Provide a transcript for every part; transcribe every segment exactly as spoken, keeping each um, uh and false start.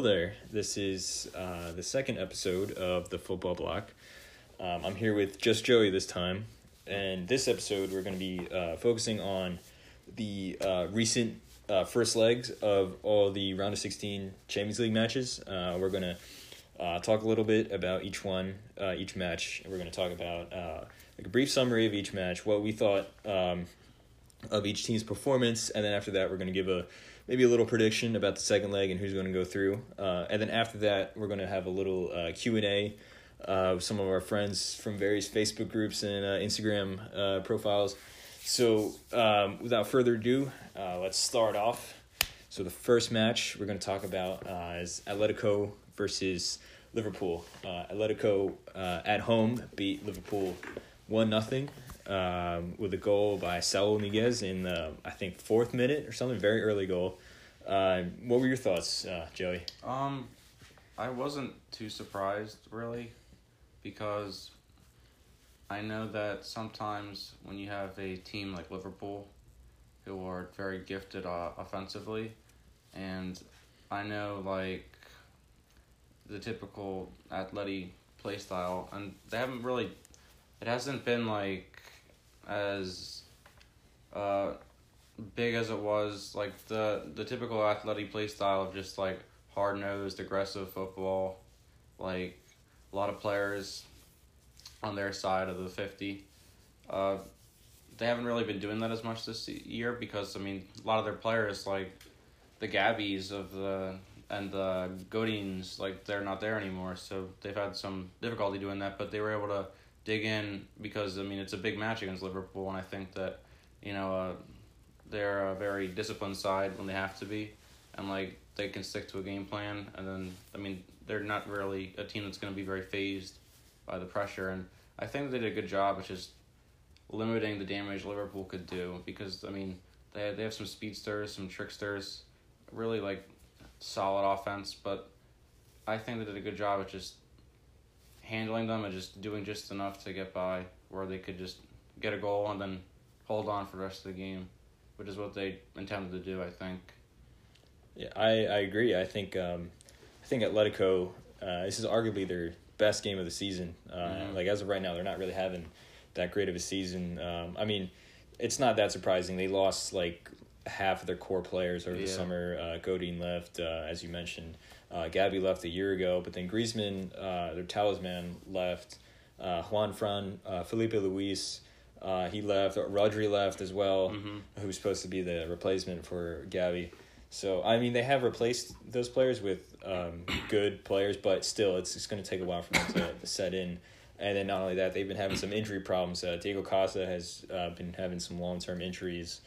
Hello there. This is uh, the second episode of the Football Block. Um, I'm here with just Joey this time, and this episode we're going to be uh, focusing on the uh, recent uh, first legs of all the round of sixteen Champions League matches. Uh, we're going to uh, talk a little bit about each one, uh, each match. We're going to talk about uh, like a brief summary of each match, what we thought um, of each team's performance, and then after that we're going to give a maybe a little prediction about the second leg and who's going to go through. Uh, and then after that, we're going to have a little uh, Q and A uh, of some of our friends from various Facebook groups and uh, Instagram uh, profiles. So um, without further ado, uh, let's start off. So the first match we're going to talk about uh, is Atletico versus Liverpool. Uh, Atletico uh, at home beat Liverpool one nothing. Um, with a goal by Saúl Ñíguez in the, I think, fourth minute or something, very early goal. Uh, what were your thoughts, uh, Joey? Um, I wasn't too surprised, really, because I know that sometimes when you have a team like Liverpool, who are very gifted uh, offensively, and I know, like, the typical Atleti play style, and they haven't really, it hasn't been, like, as uh, big as it was, like the, the typical Atleti play style of just like hard-nosed, aggressive football, like a lot of players on their side of the fifty. Uh, they haven't really been doing that as much this year because, I mean, a lot of their players, like the Gabbies of the and the Godins, like they're not there anymore, so they've had some difficulty doing that, but they were able to dig in because, I mean, it's a big match against Liverpool, and I think that, you know, uh, they're a very disciplined side when they have to be, and, like, they can stick to a game plan, and then, I mean, they're not really a team that's going to be very phased by the pressure, and I think they did a good job of just limiting the damage Liverpool could do because, I mean, they they have some speedsters, some tricksters, really, like, solid offense, but I think they did a good job of just handling them and just doing just enough to get by where they could just get a goal and then hold on for the rest of the game, which is what they intended to do, I think. Yeah, I, I agree. I think um, I think Atletico, uh, this is arguably their best game of the season. Uh, mm-hmm. Like as of right now, they're not really having that great of a season. Um, I mean, it's not that surprising. They lost like half of their core players over yeah. the summer. Uh, Godin left, uh, as you mentioned. Uh, Gabby left a year ago, but then Griezmann, uh, their talisman, left. Uh, Juan Fran, uh, Felipe Luis, uh, he left. Rodri left as well, mm-hmm. who's supposed to be the replacement for Gabby. So, I mean, they have replaced those players with um, good players, but still, it's it's going to take a while for them to, to set in. And then not only that, they've been having some injury problems. Uh, Diego Costa has uh, been having some long-term injuries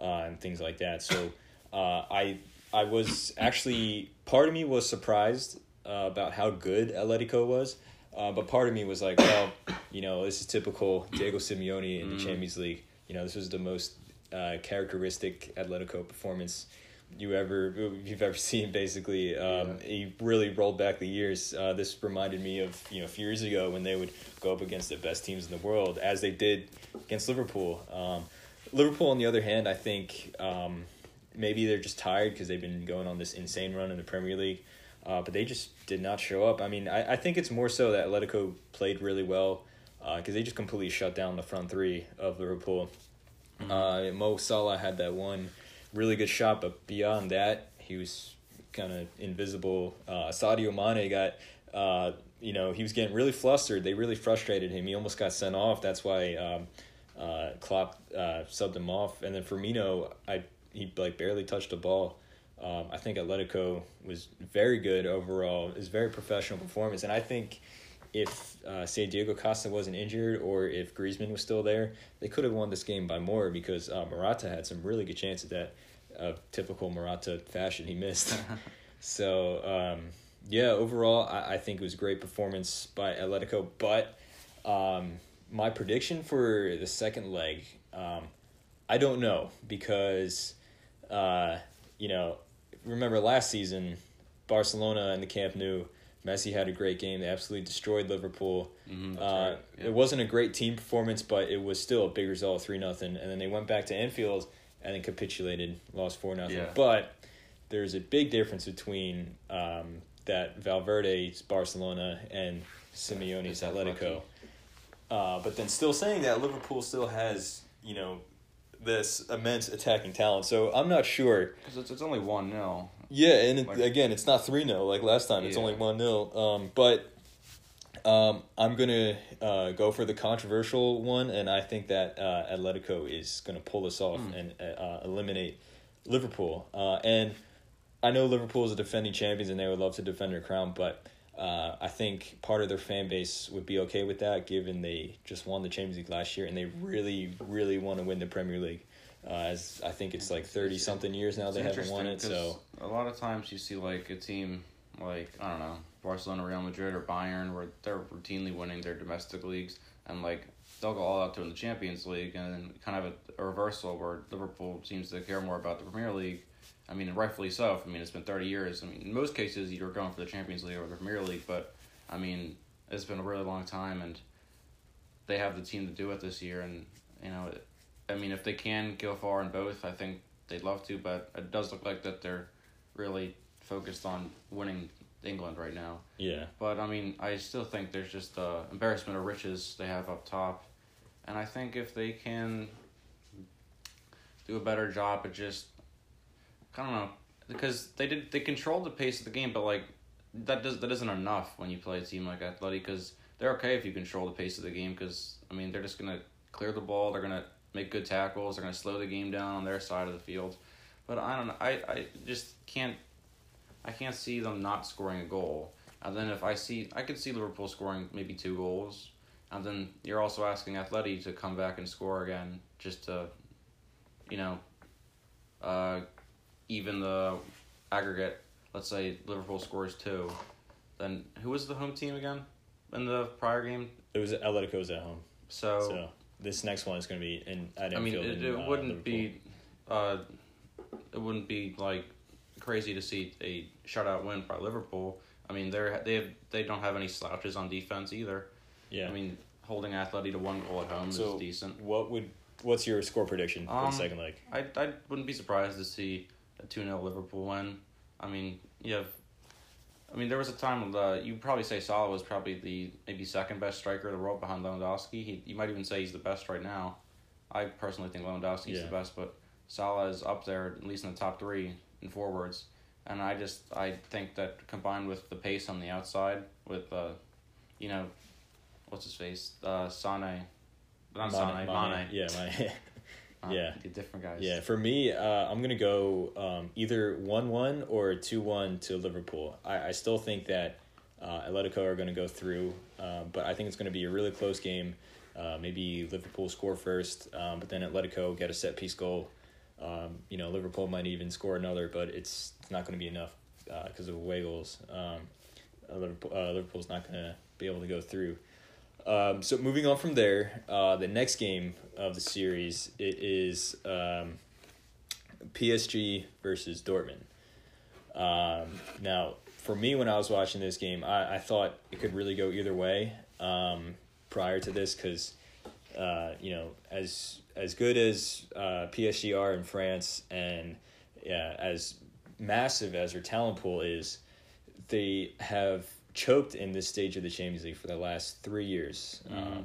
uh, and things like that. So, uh, I... I was actually, part of me was surprised uh, about how good Atletico was, uh, but part of me was like, well, you know, this is typical Diego Simeone in the mm. Champions League. You know, this was the most uh, characteristic Atletico performance you ever you've ever seen. Basically, um, yeah. He really rolled back the years. Uh, this reminded me of you know a few years ago when they would go up against the best teams in the world, as they did against Liverpool. Um, Liverpool, on the other hand, I think. Um, Maybe they're just tired because they've been going on this insane run in the Premier League. Uh, but they just did not show up. I mean, I, I think it's more so that Atletico played really well because uh, they just completely shut down the front three of Liverpool. Uh, Mo Salah had that one really good shot, but beyond that, he was kind of invisible. Uh, Sadio Mane got, uh, you know, he was getting really flustered. They really frustrated him. He almost got sent off. That's why um, uh, Klopp uh, subbed him off. And then Firmino, I... He like barely touched the ball. Um, I think Atletico was very good overall. It was a very professional performance. And I think if, uh, say, Diego Costa wasn't injured or if Griezmann was still there, they could have won this game by more because uh, Morata had some really good chances that uh, typical Morata fashion he missed. so, um, yeah, overall, I-, I think it was a great performance by Atletico. But um, my prediction for the second leg, um, I don't know because... Uh, you know, remember last season, Barcelona in the Camp Nou, Messi had a great game. They absolutely destroyed Liverpool. Mm-hmm, uh, right. yeah. It wasn't a great team performance, but it was still a big result, three nothing. And then they went back to Anfield and then capitulated, lost four nothing. Yeah. But there's a big difference between um, that Valverde's Barcelona and Simeone's Atletico. Uh, but then still saying that, Liverpool still has, you know, this immense attacking talent. So I'm not sure. Because it's, it's only one nil. Yeah, and it, like, again, it's not three nil like last time. It's yeah. only one nil. Um, but um, I'm going to uh, go for the controversial one, and I think that uh, Atletico is going to pull this off mm. and uh, eliminate Liverpool. Uh, and I know Liverpool is a defending champions, and they would love to defend their crown, but uh, I think part of their fan base would be okay with that, given they just won the Champions League last year, and they really, really want to win the Premier League. Uh, as I think it's like thirty-something years now they haven't won it. So a lot of times you see like a team like, I don't know, Barcelona, Real Madrid, or Bayern, where they're routinely winning their domestic leagues, and like they'll go all out to win the Champions League, and then kind of a, a reversal where Liverpool seems to care more about the Premier League. I mean, rightfully so. I mean, it's been thirty years. I mean, in most cases, you're going for the Champions League over the Premier League, but, I mean, it's been a really long time, and they have the team to do it this year. And, you know, I mean, if they can go far in both, I think they'd love to, but it does look like that they're really focused on winning England right now. Yeah. But, I mean, I still think there's just the embarrassment of riches they have up top, and I think if they can do a better job at just... I don't know, because they did they controlled the pace of the game, but like that does that isn't enough when you play a team like Atleti, because they're okay if you control the pace of the game, because I mean they're just gonna clear the ball, they're gonna make good tackles, they're gonna slow the game down on their side of the field, but I don't know, I, I just can't I can't see them not scoring a goal, and then if I see I could see Liverpool scoring maybe two goals, and then you're also asking Atleti to come back and score again just to, you know, uh. even the aggregate. Let's say Liverpool scores two. Then who was the home team again in the prior game? It was Atletico's at home. So, so this next one is going to be in at Anfield. I mean, it, it in, wouldn't uh, be, uh, it wouldn't be like crazy to see a shutout win by Liverpool. I mean, they're they have, they don't have any slouches on defense either. Yeah. I mean, holding Atleti to one goal at home so is decent. What would what's your score prediction um, for the second leg? I I wouldn't be surprised to see a two nil Liverpool win. I mean, you have... I mean, there was a time when you'd probably say Salah was probably the maybe second-best striker in the world behind Lewandowski. He, you might even say he's the best right now. I personally think Lewandowski's yeah. the best, but Salah is up there, at least in the top three in forwards. And I just... I think that combined with the pace on the outside, with, uh, you know... What's his face? Uh, Sané. Not Sané. Mane. Mane. Yeah, Mane. Yeah, different guys. Yeah, for me, uh, I'm gonna go um, either one one or two one to Liverpool. I, I still think that uh, Atletico are gonna go through, uh, but I think it's gonna be a really close game. Uh, maybe Liverpool score first, um, but then Atletico get a set piece goal. Um, you know, Liverpool might even score another, but it's not gonna be enough because uh, of away goals. Um, Liverpool, uh, Liverpool's not gonna be able to go through. Um, so moving on from there, uh, the next game of the series, it is um, P S G versus Dortmund. Um, now, for me, when I was watching this game, I, I thought it could really go either way um, prior to this because, uh, you know, as as good as uh, P S G are in France and yeah, as massive as their talent pool is, they have choked in this stage of the Champions League for the last three years. Mm-hmm. Um,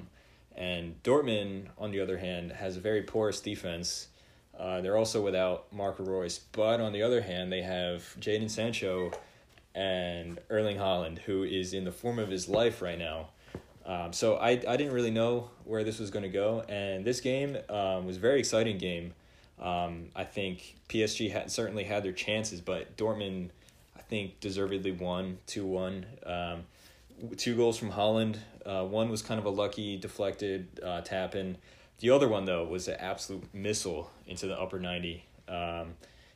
and Dortmund, on the other hand, has a very porous defense. Uh, they're also without Marco Reus. But on the other hand, they have Jadon Sancho and Erling Haaland, who is in the form of his life right now. Um, so I, I didn't really know where this was going to go. And this game um, was a very exciting game. Um, I think P S G had, certainly had their chances, but Dortmund... think deservedly won two one. Um, two goals from Haaland. Uh, one was kind of a lucky deflected uh, tap in. The other one though was an absolute missile into the upper ninety. Um,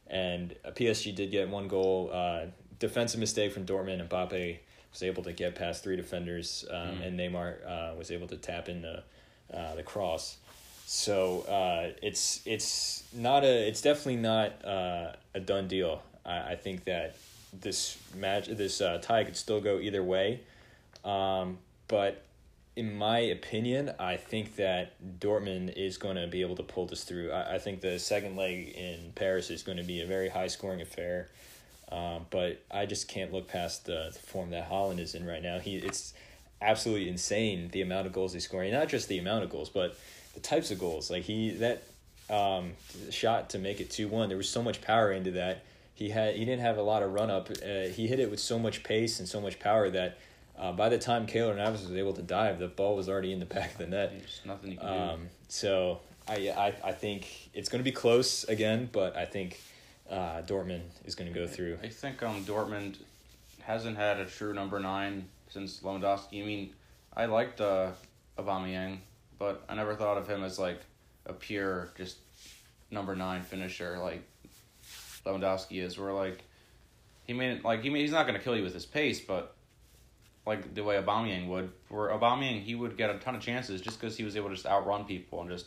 and P S G did get one goal. Uh, defensive mistake from Dortmund, and Mbappé was able to get past three defenders. Um, mm. And Neymar uh, was able to tap in the uh, the cross. So uh, it's it's not a it's definitely not uh, a done deal. I, I think that. This match, this uh, tie could still go either way, um, but in my opinion, I think that Dortmund is going to be able to pull this through. I, I think the second leg in Paris is going to be a very high-scoring affair. Uh, but I just can't look past the, the form that Haaland is in right now. He It's absolutely insane, the amount of goals he's scoring. Not just the amount of goals, but the types of goals. Like he that um, shot to make it two one, there was so much power into that. He had he didn't have a lot of run-up. Uh, he hit it with so much pace and so much power that uh, by the time Keylor Navas was able to dive, the ball was already in the back of the net. There's nothing you can um, do. So I, I, I think it's going to be close again, but I think uh, Dortmund is going to go through. I think um, Dortmund hasn't had a true number nine since Lewandowski. I mean, I liked uh, Aubameyang, but I never thought of him as like a pure just number nine finisher, like Lewandowski is, where like he made like he made, he's not gonna kill you with his pace, but like the way Aubameyang would, where Aubameyang he would get a ton of chances just because he was able to just outrun people and just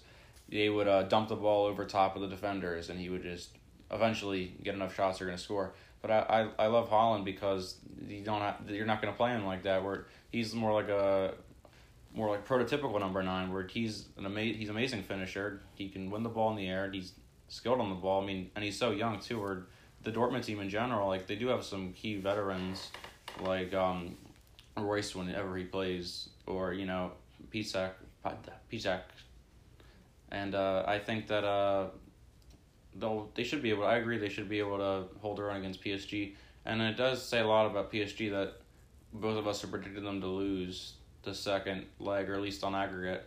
they would uh, dump the ball over top of the defenders and he would just eventually get enough shots you're gonna score. But I, I I love Haaland because you don't have, you're not gonna play him like that, where he's more like a more like prototypical number nine, where he's an ama- he's an amazing finisher. He can win the ball in the air. And he's skilled on the ball. I mean, and he's so young too. Or the Dortmund team in general, like they do have some key veterans, like um, Royce whenever he plays, or you know, Piszczek, Piszczek, and uh, I think that uh, they'll they should be able. I agree, they should be able to hold their own against P S G. And it does say a lot about P S G that both of us have predicted them to lose the second leg, or at least on aggregate,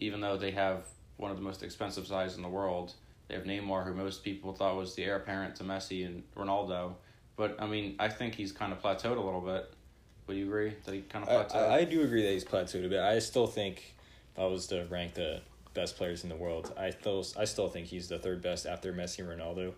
even though they have one of the most expensive sides in the world. They have Neymar, who most people thought was the heir apparent to Messi and Ronaldo. But, I mean, I think he's kind of plateaued a little bit. Would you agree that he kind of plateaued? I, I, I do agree that he's plateaued a bit. I still think, if I was to rank the best players in the world, I still, I still think he's the third best after Messi and Ronaldo.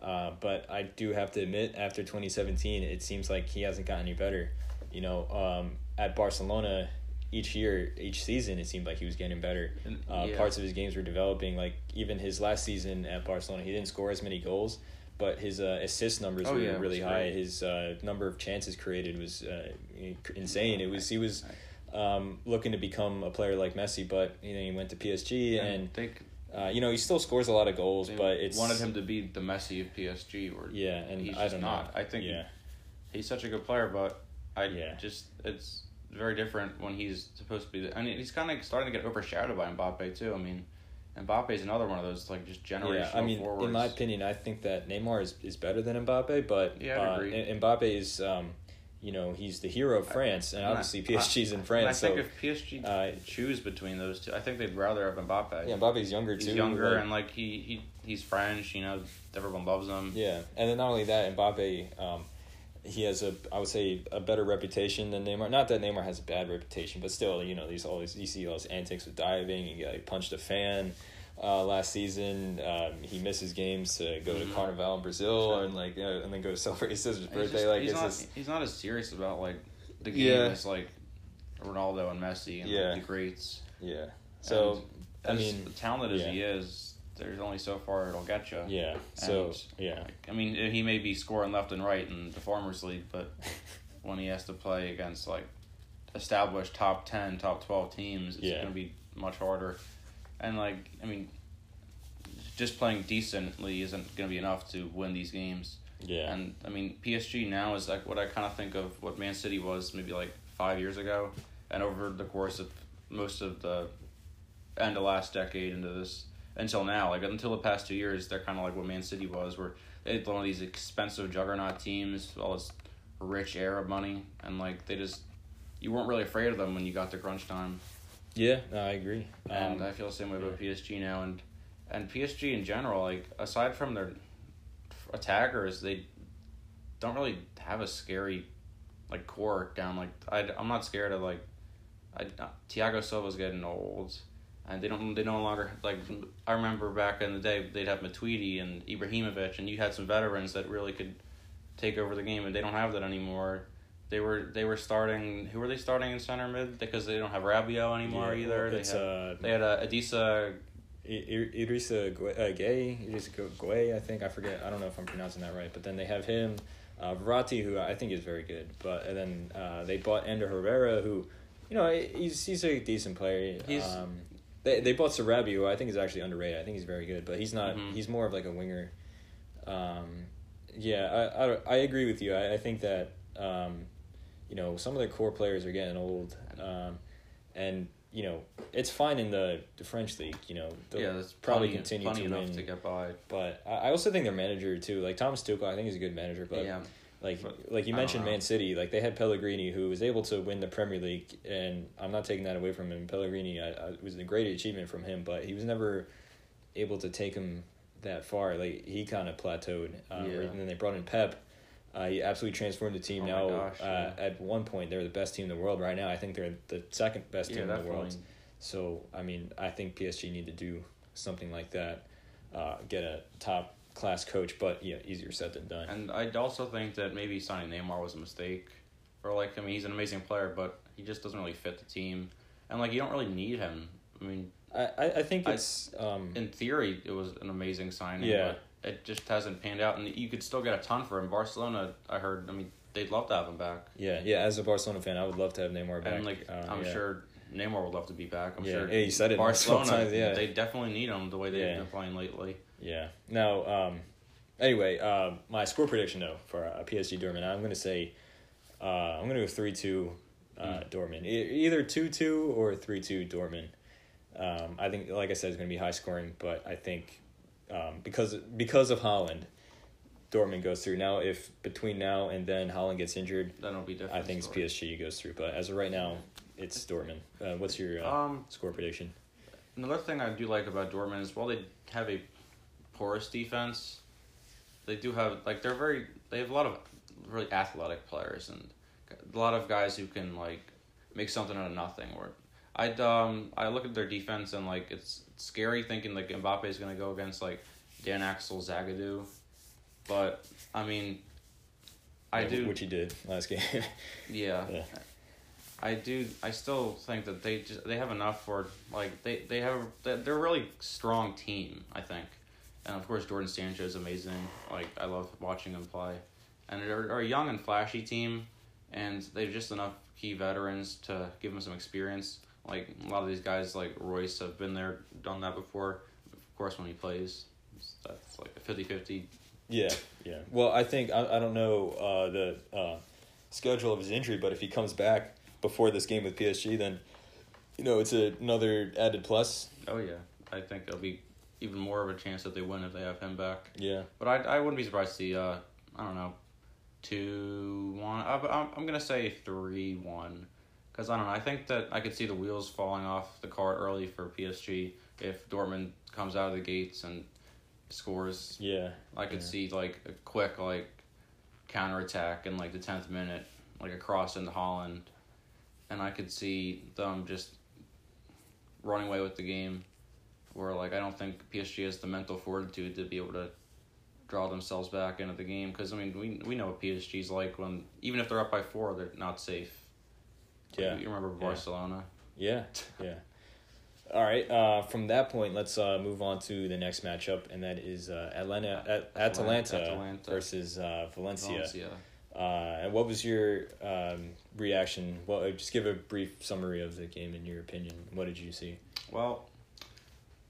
Uh, but I do have to admit, after twenty seventeen, it seems like he hasn't gotten any better. You know, um, at Barcelona, each year, each season, it seemed like he was getting better. Uh, yeah. Parts of his games were developing. Like, even his last season at Barcelona, he didn't score as many goals, but his uh, assist numbers oh, were yeah, really high. Great. His uh, number of chances created was uh, insane. It was He was um, looking to become a player like Messi, but you know, he went to P S G, yeah, and they, uh, you know, he still scores a lot of goals, but it's... wanted him to be the Messi of P S G, or yeah, and he's I just don't not. Know. I think yeah. he's such a good player, but I yeah. just... it's. very different when he's supposed to be the, I mean, he's kind of starting to get overshadowed by Mbappe too. I mean, Mbappe's another one of those like just generational yeah, I mean, forwards. In my opinion, I think that Neymar is, is better than Mbappe, but yeah, uh, Mbappe is um, you know, he's the hero of France, I, and obviously I, P S G's I, in France. And I think so, if P S G uh, choose between those two, I think they'd rather have Mbappe. Yeah, Mbappe's younger he's too. He's younger, like, and like he, he he's French. You know, everyone loves him. Yeah, and then not only that, Mbappe. Um, He has a, I would say, a better reputation than Neymar. Not that Neymar has a bad reputation, but still, you know, these all these, you see all these antics with diving. He, he punched a fan uh, last season. Um, he misses games to go to Carnival in Brazil, and like, you know, and then go to celebrate his sister's birthday. Just, like, he's not, this... he's not as serious about like the game yeah. as like Ronaldo and Messi and yeah. like, the greats. Yeah. So and I mean, as talented yeah. as he is, there's only so far it'll get you. Yeah. So, and, yeah. I mean, he may be scoring left and right in the Farmers League, but when he has to play against, like, established top ten, top twelve teams, it's yeah. going to be much harder. And, like, I mean, just playing decently isn't going to be enough to win these games. Yeah. And, I mean, P S G now is, like, what I kind of think of what Man City was maybe, like, five years ago. And over the course of most of the end of last decade into this... until now, like until the past two years, they're kind of like what Man City was, where they had one of these expensive juggernaut teams, all this rich Arab money, and like they just, you weren't really afraid of them when you got to crunch time. Yeah, no, I agree. And um, I feel the same way yeah. about P S G now, and and P S G in general, like aside from their attackers, they don't really have a scary like core down. Like I, I'm not scared of like, I Thiago Silva's getting old. And they don't. They no longer like. I remember back in the day, they'd have Matuidi and Ibrahimovic, and you had some veterans that really could take over the game. And they don't have that anymore. They were they were starting. Who were they starting in center mid? Because they don't have Rabiot anymore yeah, either. They had, uh, they had a Idrissa. Idrissa Gueye. Idrissa Gueye. I think I forget. I don't know if I'm pronouncing that right. But then they have him, uh, Verratti, who I think is very good. But and then uh, they bought Ender Herrera, who. you know, he's he's a decent player. He's, um, they they bought Sarabia, who I think is actually underrated. I think he's very good, but he's not. Mm-hmm. He's more of like a winger. Um, yeah, I, I, I agree with you. I, I think that um, you know, some of the core players are getting old, um, and you know, it's fine in the, the French league. You know, they'll yeah, that's probably plenty, continue plenty to win. To get by. But I, I also think their manager too, like Thomas Tuchel, I think he's a good manager, but. Yeah. Like like you mentioned Man City, like they had Pellegrini, who was able to win the Premier League, and I'm not taking that away from him. Pellegrini I, I, was a great achievement from him, but he was never able to take him that far. Like he kind of plateaued. Uh, yeah. And then they brought in Pep. Uh, he absolutely transformed the team. Oh now gosh, uh, yeah. At one point, they were the best team in the world. Right now, I think they're the second best yeah, team in the world. Fine. So, I mean, I think P S G need to do something like that, uh, get a top... class coach, but yeah, easier said than done. And I also think that maybe signing Neymar was a mistake, or like I mean, he's an amazing player, but he just doesn't really fit the team, and like you don't really need him. I mean, I I think it's I, um in theory it was an amazing signing, yeah. But it just hasn't panned out, and you could still get a ton for him. Barcelona, I heard. I mean, they'd love to have him back. Yeah, yeah. As a Barcelona fan, I would love to have Neymar back. And like um, I'm yeah. sure Neymar would love to be back. I'm yeah. sure. Yeah, you said it. Barcelona, times, yeah. they definitely need him the way they've yeah. been playing lately. Yeah. Now, um, anyway, uh, my score prediction, though, for uh, P S G Dortmund, I'm going to say uh, I'm going to go three two uh, mm. Dortmund. E- either two two or three two Dortmund. Um, I think, like I said, it's going to be high scoring, but I think um, because because of Haaland, Dortmund goes through. Now, if between now and then Haaland gets injured, that'll be different. I think it's P S G goes through. But as of right now, it's Dortmund. Uh, what's your uh, um, score prediction? Another thing I do like about Dortmund is while they have a porous defense, they do have like they're very they have a lot of really athletic players and a lot of guys who can like make something out of nothing. Or I'd um I look at their defense and like it's scary thinking like Mbappe is gonna go against like Dan Axel Zagadou, but I mean I yeah, do which he did last game. yeah. yeah. I do. I still think that they just they have enough for like they they have they're a really strong team. I think. And, of course, Jordan Sancho is amazing. Like, I love watching him play. And they're, they're a young and flashy team, and they have just enough key veterans to give them some experience. Like, a lot of these guys, like Royce, have been there, done that before. Of course, when he plays, that's like a fifty-fifty. Yeah, yeah. Well, I think, I, I don't know uh, the uh, schedule of his injury, but if he comes back before this game with P S G, then, you know, it's a, another added plus. Oh, yeah. I think it'll be even more of a chance that they win if they have him back. Yeah. But I I wouldn't be surprised to see, uh, I don't know, two one. I, I'm, I'm going to say three one. Because, I don't know, I think that I could see the wheels falling off the car early for P S G if Dortmund comes out of the gates and scores. Yeah. I could yeah. see, like, a quick, like, counterattack in, like, the tenth minute, like, a cross into Haaland. And I could see them just running away with the game. Where, like, I don't think P S G has the mental fortitude to be able to draw themselves back into the game. Because, I mean, we we know what P S G's like when, even if they're up by four, they're not safe. Yeah. You remember Barcelona? Yeah. Yeah. yeah. All right. Uh, from that point, let's uh, move on to the next matchup, and that is uh, Atlanta, At- Atalanta, Atalanta, Atalanta versus uh, Valencia. Valencia. Uh, and what was your um, reaction? Well, just give a brief summary of the game in your opinion. What did you see? Well,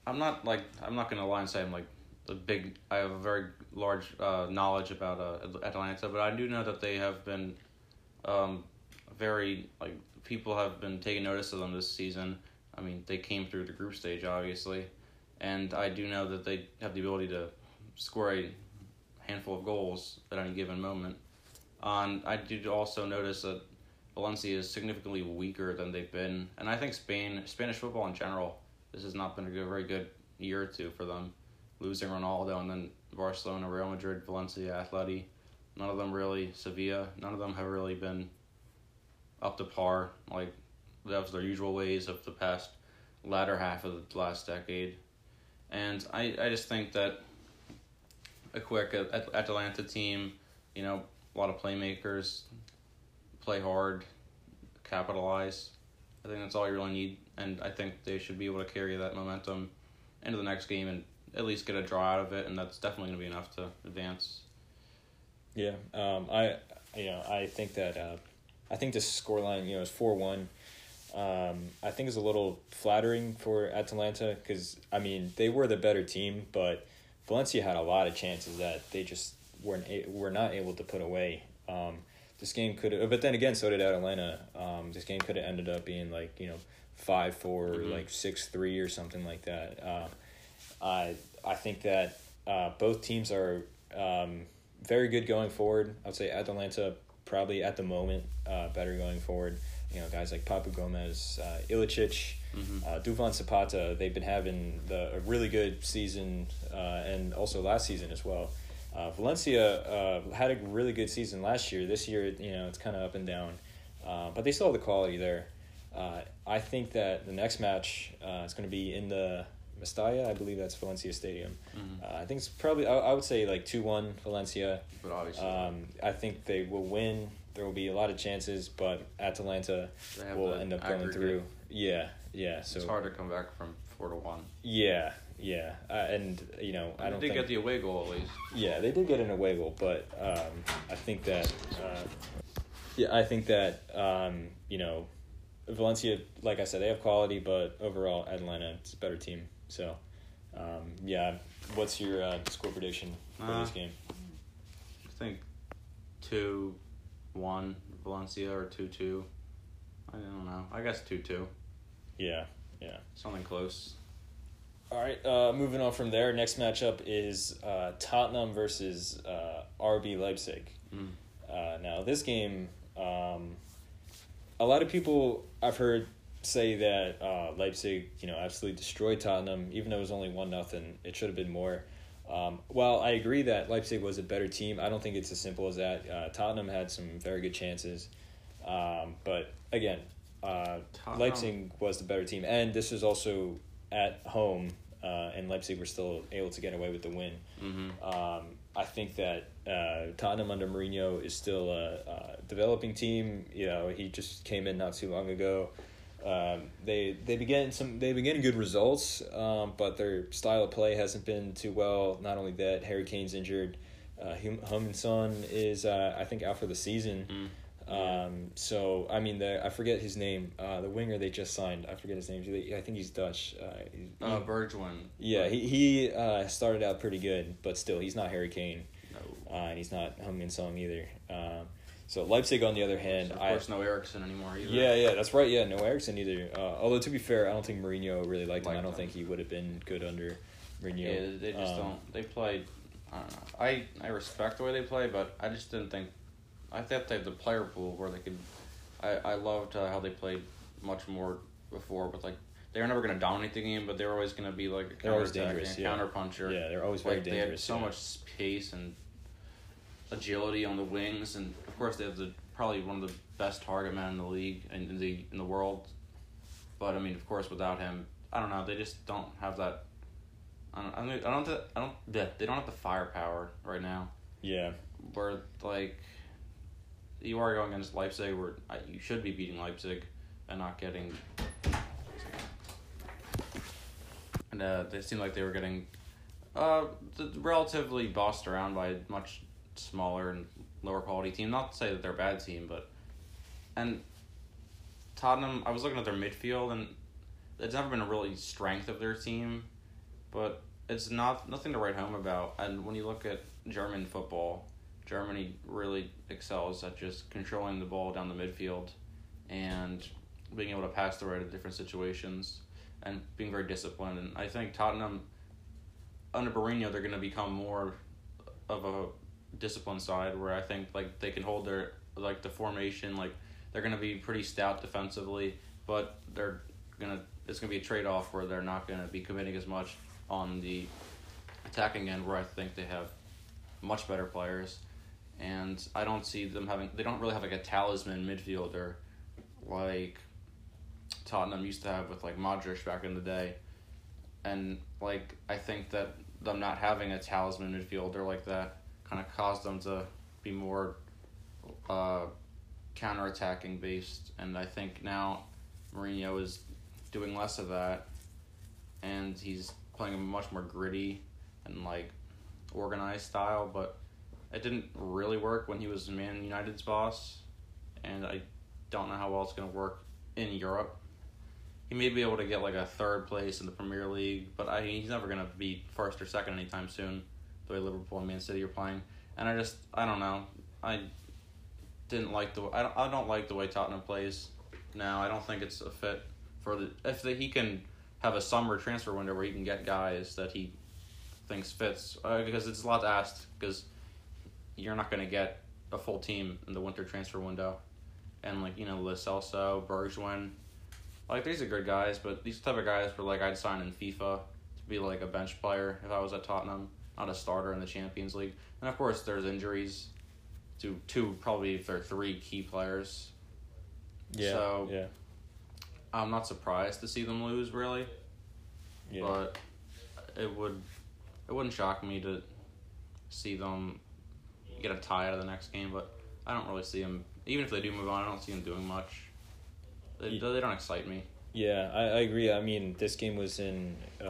I'm not like I'm not gonna lie and say I'm like a big. I have a very large uh, knowledge about uh, Atalanta, but I do know that they have been, um, very like people have been taking notice of them this season. I mean, they came through the group stage obviously, and I do know that they have the ability to score a handful of goals at any given moment. And um, I did also notice that Valencia is significantly weaker than they've been, and I think Spain, Spanish football in general. This has not been a good, very good year or two for them. Losing Ronaldo and then Barcelona, Real Madrid, Valencia, Atleti. None of them really, Sevilla, none of them have really been up to par. Like, that was their usual ways of the past latter half of the last decade. And I, I just think that a quick At- Atalanta team, you know, a lot of playmakers, play hard, capitalize. I think that's all you really need. And I think they should be able to carry that momentum into the next game and at least get a draw out of it, and that's definitely going to be enough to advance. Yeah, um, I, you know, I think that, uh, I think this scoreline, you know, is four one. Um, I think it's a little flattering for Atalanta because, I mean, they were the better team, but Valencia had a lot of chances that they just weren't a- were not able to put away. Um, this game could have, but then again, so did Atalanta. Um, this game could have ended up being like, you know, five four mm-hmm. or like six three or something like that. Uh, I, I think that uh, both teams are um, very good going forward. I would say Atalanta probably at the moment uh, better going forward. You know, guys like Papu Gomez, uh, Ilicic, mm-hmm. uh, Duvan Zapata, they've been having the, a really good season uh, and also last season as well. Uh, Valencia uh, had a really good season last year. This year, you know, it's kind of up and down. Uh, but they still have the quality there. Uh, I think that the next match uh, is going to be in the Mestalla. I believe that's Valencia Stadium. Mm-hmm. Uh, I think it's probably, I, I would say, like two one Valencia. But obviously. Um, I think they will win. There will be a lot of chances, but Atalanta will end up going aggregate. through. Yeah, yeah. So it's hard to come back from four to one. Yeah, yeah, uh, and you know I, I don't. They did think, get the away goal at least. Yeah, they did get an away goal, but um, I think that. Uh, yeah, I think that um, you know, Valencia. Like I said, they have quality, but overall, Atalanta is a better team. So, um, yeah. What's your uh, score prediction for uh, this game? I think two. One Valencia or two two, I don't know. I guess two two. Yeah, yeah. Something close. All right. Uh, moving on from there. Next matchup is uh Tottenham versus uh R B Leipzig. Mm. Uh, now this game, um, a lot of people I've heard say that uh Leipzig, you know, absolutely destroyed Tottenham. Even though it was only one nothing, it should have been more. Um, while I agree that Leipzig was a better team, I don't think it's as simple as that. Uh, Tottenham had some very good chances. Um, but, again, uh, Leipzig was the better team. And this was also at home, uh, and Leipzig were still able to get away with the win. Mm-hmm. Um, I think that uh, Tottenham under Mourinho is still a, a developing team. You know, he just came in not too long ago. Um, they they begin some they begin good results, um, but their style of play hasn't been too well. Not only that, Harry Kane's injured. Uh, Hum-Son is uh, I think out for the season. Mm. Yeah. Um, so I mean the I forget his name. Uh, the winger they just signed. I forget his name. I think he's Dutch. Uh, he, uh Bergwijn. Yeah, he he uh, started out pretty good, but still he's not Harry Kane. No. Uh, and he's not Hum-Son either. Um. So Leipzig, on the other hand, so of course, I, no Eriksen anymore either. Yeah, yeah, that's right. Yeah, no Eriksen either. Uh, although to be fair, I don't think Mourinho really liked, liked him. I don't them. think he would have been good under Mourinho. Yeah, they just um, don't. They played. I don't know. I, I respect the way they play, but I just didn't think. I thought they had the player pool where they could. I I loved uh, how they played much more before, with like they were never going to dominate the game, but they were always going to be like a counter-attacking, yeah. counter-puncher. Yeah, they're always like, very dangerous. They had so yeah. much pace and agility on the wings, and of course they have the probably one of the best target men in the league and in the in the world. But I mean, of course, without him, I don't know. They just don't have that. I don't. I, mean, I don't. I don't. They don't have the firepower right now. Yeah. Where like, you are going against Leipzig, where you should be beating Leipzig, and not getting. And uh, they seemed like they were getting, uh, relatively bossed around by much smaller and lower quality team. Not to say that they're a bad team, but and Tottenham, I was looking at their midfield, and it's never been a really strength of their team, but it's not nothing to write home about. And when you look at German football, Germany really excels at just controlling the ball down the midfield and being able to pass the right in different situations and being very disciplined. And I think Tottenham under Mourinho, they're going to become more of a discipline side, where I think like they can hold their like the formation, like they're gonna be pretty stout defensively, but they're gonna it's gonna be a trade off where they're not gonna be committing as much on the attacking end, where I think they have much better players, and I don't see them having they don't really have like a talisman midfielder like Tottenham used to have with like Modric back in the day, and like I think that them not having a talisman midfielder like that kind of caused them to be more uh, counter-attacking based, and I think now Mourinho is doing less of that, and he's playing a much more gritty and like organized style. But it didn't really work when he was Man United's boss, and I don't know how well it's going to work in Europe. He may be able to get like a third place in the Premier League, but I mean, he's never going to be first or second anytime soon, the way Liverpool and Man City are playing. And I just, I don't know. I didn't like the, I don't, I don't like the way Tottenham plays now. I don't think it's a fit for the, if the, he can have a summer transfer window where he can get guys that he thinks fits, uh, because it's a lot to ask, because you're not going to get a full team in the winter transfer window. And, like, you know, Lo Celso, Bergwijn. Like, these are good guys, but these type of guys were, like, I'd sign in FIFA to be, like, a bench player if I was at Tottenham, not a starter in the Champions League. And, of course, there's injuries to two, probably if they're three key players. Yeah, so, yeah. I'm not surprised to see them lose, really. Yeah. But it, would, it wouldn't shock me to see them get a tie out of the next game, but I don't really see them. Even if they do move on, I don't see them doing much. They, they don't excite me. Yeah, I, I agree. I mean, this game was in... Um,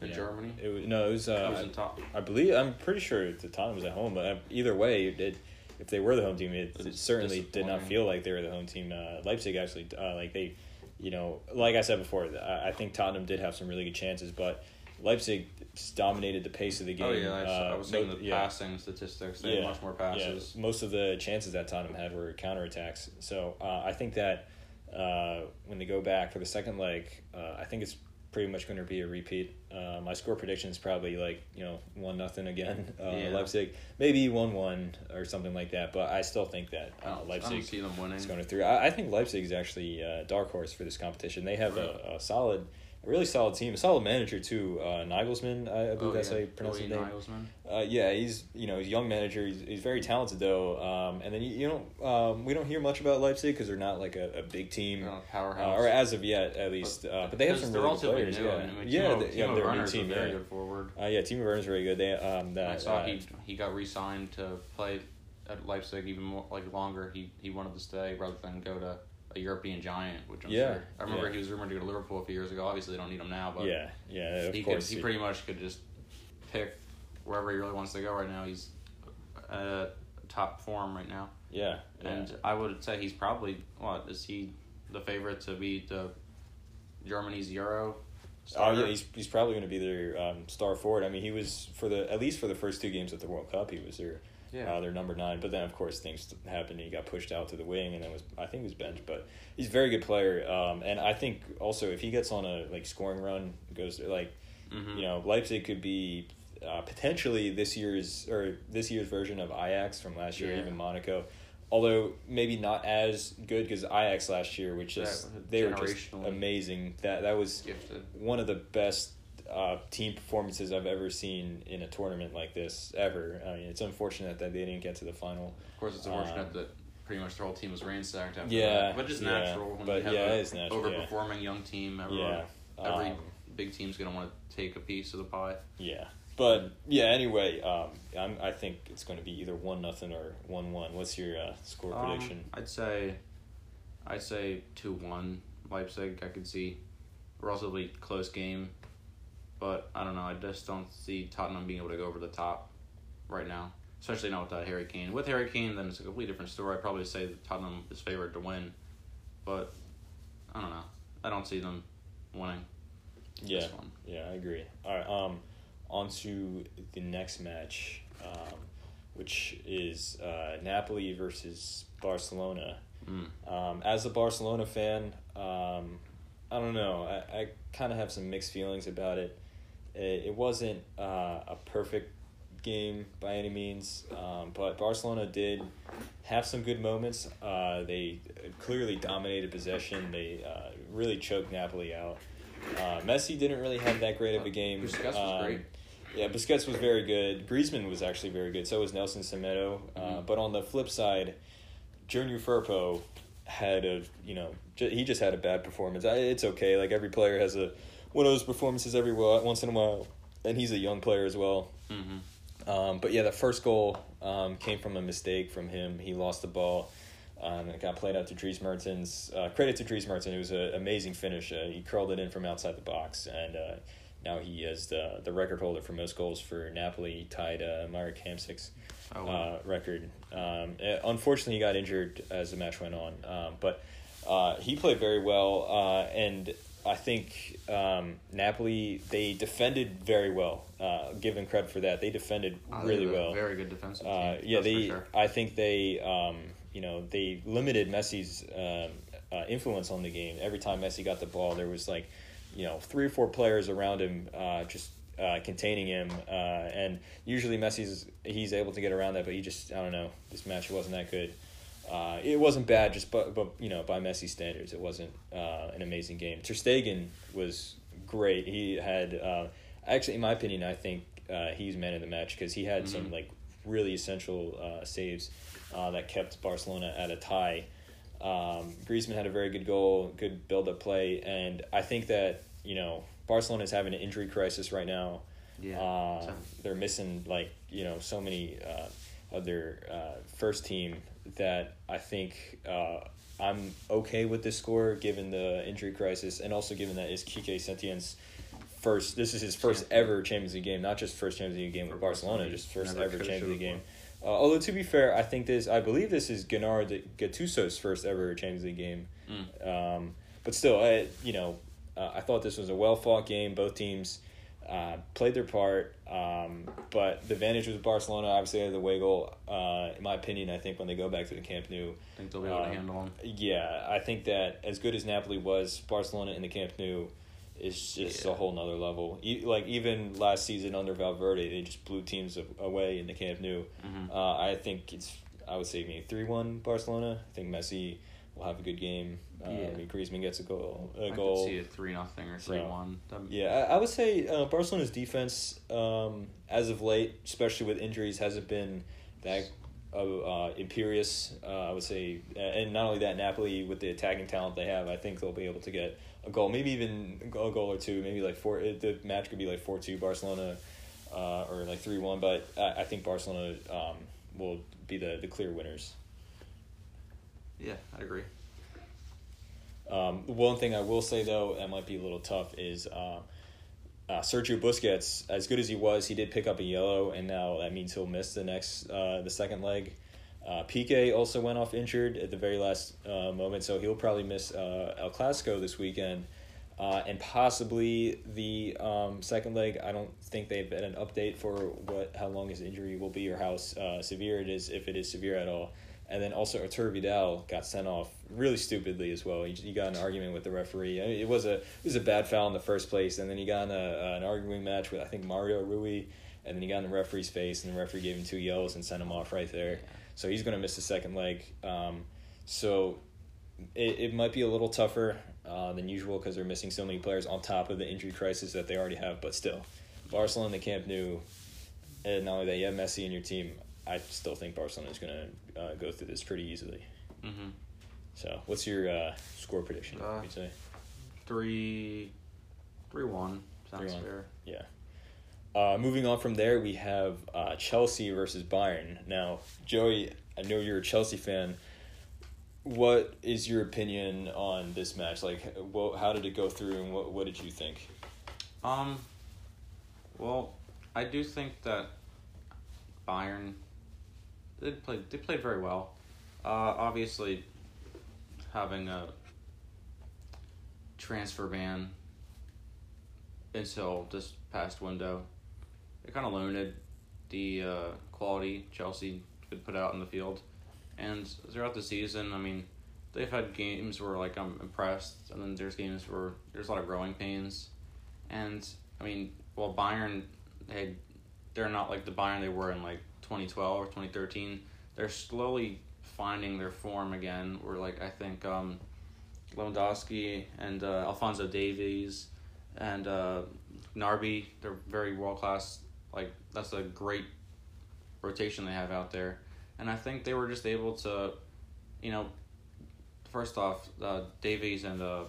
in yeah, Germany? It was, no, it was... Uh, it was in top. I, I believe... I'm pretty sure the Tottenham was at home, but either way, it, if they were the home team, it, it certainly did not feel like they were the home team. Uh, Leipzig actually... Uh, like, they... You know, like I said before, I, I think Tottenham did have some really good chances, but Leipzig just dominated the pace of the game. Oh, yeah, I, uh, I was saying no, the yeah. passing statistics. They yeah. had much more passes. Yeah. Most of the chances that Tottenham had were counterattacks. So uh, I think that uh, when they go back for the second leg, uh, I think it's pretty much going to be a repeat. Uh, my score prediction is probably like, you know, one nothing again, uh, yeah. Leipzig. Maybe one one or something like that, but I still think that uh, oh, Leipzig see them winning. is going to through. I, I think Leipzig is actually a dark horse for this competition. They have right. a, a solid... A really solid team, a solid manager too. Uh, Nagelsmann, I, I believe oh, that's yeah. how you pronounce his name. Uh, yeah, he's you know he's a young manager. He's he's very talented though. Um, and then you, you don't um we don't hear much about Leipzig because they're not like a, a big team, uh, powerhouse, uh, or as of yet at least. But, uh, but they have some really good players. New, yeah, I mean, yeah, they, yeah, they're a new team. Very yeah. good forward. Uh, yeah, Timo Werner's very good. They um that, I saw uh, he he got re-signed to play at Leipzig even more like longer. He he wanted to stay rather than go to a European giant, which I'm yeah, sure. I remember yeah. he was rumored to go to Liverpool a few years ago. Obviously, they don't need him now, but yeah, yeah, of he course. Could, he pretty much could just pick wherever he really wants to go right now. He's uh, top form right now. Yeah. And yeah. I would say he's probably, what, is he the favorite to be the Germany's Euro starter? Oh, yeah, he's, he's probably going to be their um, star forward. I mean, he was, for the at least for the first two games at the World Cup, he was there. Yeah, uh, they're number nine, but then of course things happened and he got pushed out to the wing, and then was I think he was benched, but he's a very good player. Um, and I think also if he gets on a like scoring run, goes like, mm-hmm. you know, Leipzig could be uh, potentially this year's or this year's version of Ajax from last year, yeah. even Monaco, although maybe not as good because Ajax last year, which is they were just amazing. That that was gifted. One of the best. Uh, team performances I've ever seen in a tournament like this ever. I mean, it's unfortunate that they didn't get to the final. Of course, it's unfortunate um, that pretty much their whole team was ransacked after yeah, that. But it's yeah, natural when but you have yeah, an overperforming yeah. young team. Everyone, yeah, um, every big team's going to want to take a piece of the pie. Yeah, but yeah. Anyway, um, I'm, I think it's going to be either one nothing or one one. What's your uh, score um, prediction? I'd say, I'd say two one Leipzig. I could see a relatively close game. But, I don't know, I just don't see Tottenham being able to go over the top right now. Especially not without Harry Kane. With Harry Kane, then it's a completely different story. I'd probably say that Tottenham is favored to win. But, I don't know. I don't see them winning yeah. this one. Yeah, I agree. All right, um, on to the next match, um, which is uh, Napoli versus Barcelona. Mm. Um, as a Barcelona fan, um, I don't know. I, I kind of have some mixed feelings about it. It wasn't uh, a perfect game by any means, um, but Barcelona did have some good moments. Uh, they clearly dominated possession. They uh, really choked Napoli out. Uh, Messi didn't really have that great of a game. Busquets was um, great. Yeah, Busquets was very good. Griezmann was actually very good. So was Nelson Semedo. Uh, mm-hmm. But on the flip side, Junior Firpo had a, you know, he just had a bad performance. I, it's okay. Like, every player has a... one of those performances every once in a while, and he's a young player as well. Mm-hmm. Um, but yeah, the first goal um, came from a mistake from him. He lost the ball, um, and it got played out to Dries Mertens. Uh, credit to Dries Mertens. It was an amazing finish. Uh, he curled it in from outside the box, and uh, now he is the the record holder for most goals for Napoli. He tied uh, Marek Hamšík's oh, wow. uh, record. Um, unfortunately, he got injured as the match went on, um, but uh, he played very well, uh, and I think um, Napoli, they defended very well. Uh, give them credit for that. They defended uh, really they well. Very good defensive team. Uh, yeah, That's they. Sure. I think they. Um, you know, they limited Messi's um, uh, influence on the game. Every time Messi got the ball, there was like, you know, three or four players around him, uh, just uh, containing him. Uh, and usually Messi's he's able to get around that, but he just I don't know. This match wasn't that good. Uh, it wasn't bad, just but but you know by Messi standards, it wasn't uh, an amazing game. Ter Stegen was great. He had uh, actually, in my opinion, I think uh, he's man of the match because he had mm-hmm. some like really essential uh, saves uh, that kept Barcelona at a tie. Um, Griezmann had a very good goal, good build up play, and I think that you know Barcelona is having an injury crisis right now. Yeah, uh, so. They're missing like you know so many uh, of their uh, first team. That I think uh, I'm okay with this score given the injury crisis and also given that it's Quique Setien's first, this is his first ever Champions League game, not just first Champions League game with Barcelona, just first Never ever Champions League game. Uh, although to be fair, I think this, I believe this is Gennaro Gattuso's first ever Champions League game. Mm. Um, but still, I, you know, uh, I thought this was a well-fought game. Both teams uh, played their part. Um, but the advantage was Barcelona, obviously, had the away goal. Uh, in my opinion, I think when they go back to the Camp Nou, I think they'll be able um, to handle them. Yeah, I think that as good as Napoli was, Barcelona in the Camp Nou is just yeah. a whole nother level. E- like even last season under Valverde, they just blew teams away in the Camp Nou. Mm-hmm. Uh, I think it's, I would say maybe three one Barcelona. I think Messi will have a good game. Uh, yeah. I mean, Griezmann gets a goal. A I goal. Could see a three nothing or three one. So, yeah, I, I would say uh, Barcelona's defense, um, as of late, especially with injuries, hasn't been that uh, uh, imperious. Uh, I would say, and not only that, Napoli with the attacking talent they have, I think they'll be able to get a goal, maybe even a goal or two. Maybe like four. It, the match could be like four two Barcelona, uh, or like three one. But I, I think Barcelona um, will be the, the clear winners. Yeah, I'd agree. Um, one thing I will say, though, that might be a little tough is uh, uh, Sergio Busquets, as good as he was, he did pick up a yellow, and now that means he'll miss the next uh, the second leg. Uh, Piqué also went off injured at the very last uh, moment, so he'll probably miss uh, El Clasico this weekend. Uh, and possibly the um, second leg, I don't think they've had an update for what how long his injury will be or how uh, severe it is, if it is severe at all. And then also Arturo Vidal got sent off really stupidly as well. He, he got in an argument with the referee. I mean, it was a it was a bad foul in the first place, and then he got in a, an arguing match with I think Mario Rui, and then he got in the referee's face, and the referee gave him two yellows and sent him off right there. So he's gonna miss the second leg. Um, so it it might be a little tougher uh, than usual because they're missing so many players on top of the injury crisis that they already have. But still, Barcelona in the Camp Nou, and not only that, you have Messi in your team. I still think Barcelona is going to uh, go through this pretty easily. Mm-hmm. So, what's your uh, score prediction? Uh, you'd say three, three one sounds three one. Fair. Yeah. Uh, moving on from there, we have uh, Chelsea versus Bayern. Now, Joey, I know you're a Chelsea fan. What is your opinion on this match? Like, well, how did it go through, and what what did you think? Um. Well, I do think that Bayern. They played. They played very well. Uh, obviously, having a transfer ban until this past window, it kind of limited the uh, quality Chelsea could put out in the field. And throughout the season, I mean, they've had games where like I'm impressed, and then there's games where there's a lot of growing pains. And I mean, while Bayern had, they're not like the Bayern they were in like twenty twelve or twenty thirteen, they're slowly finding their form again. Where like I think um, Lewandowski and uh, Alphonso Davies and uh, Gnabry, they're very world class. Like that's a great rotation they have out there, and I think they were just able to, you know, first off, uh, Davies and uh,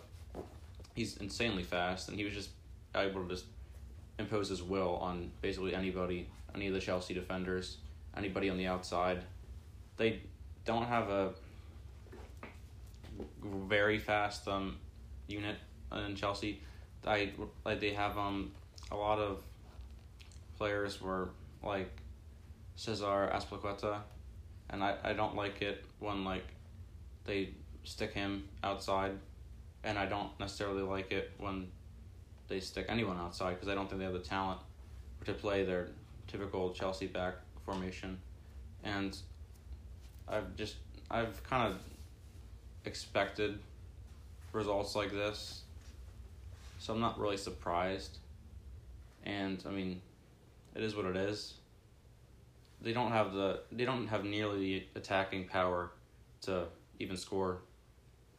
he's insanely fast, and he was just able to just impose his will on basically anybody, any of the Chelsea defenders. Anybody on the outside, they don't have a very fast um unit in Chelsea. I like they have um a lot of players were like Cesar Azpilicueta, and I, I don't like it when like they stick him outside and I don't necessarily like it when they stick anyone outside because I don't think they have the talent to play their typical Chelsea back formation. And I've just I've kind of expected results like this, so I'm not really surprised. And I mean, it is what it is. They don't have the they don't have nearly the attacking power to even score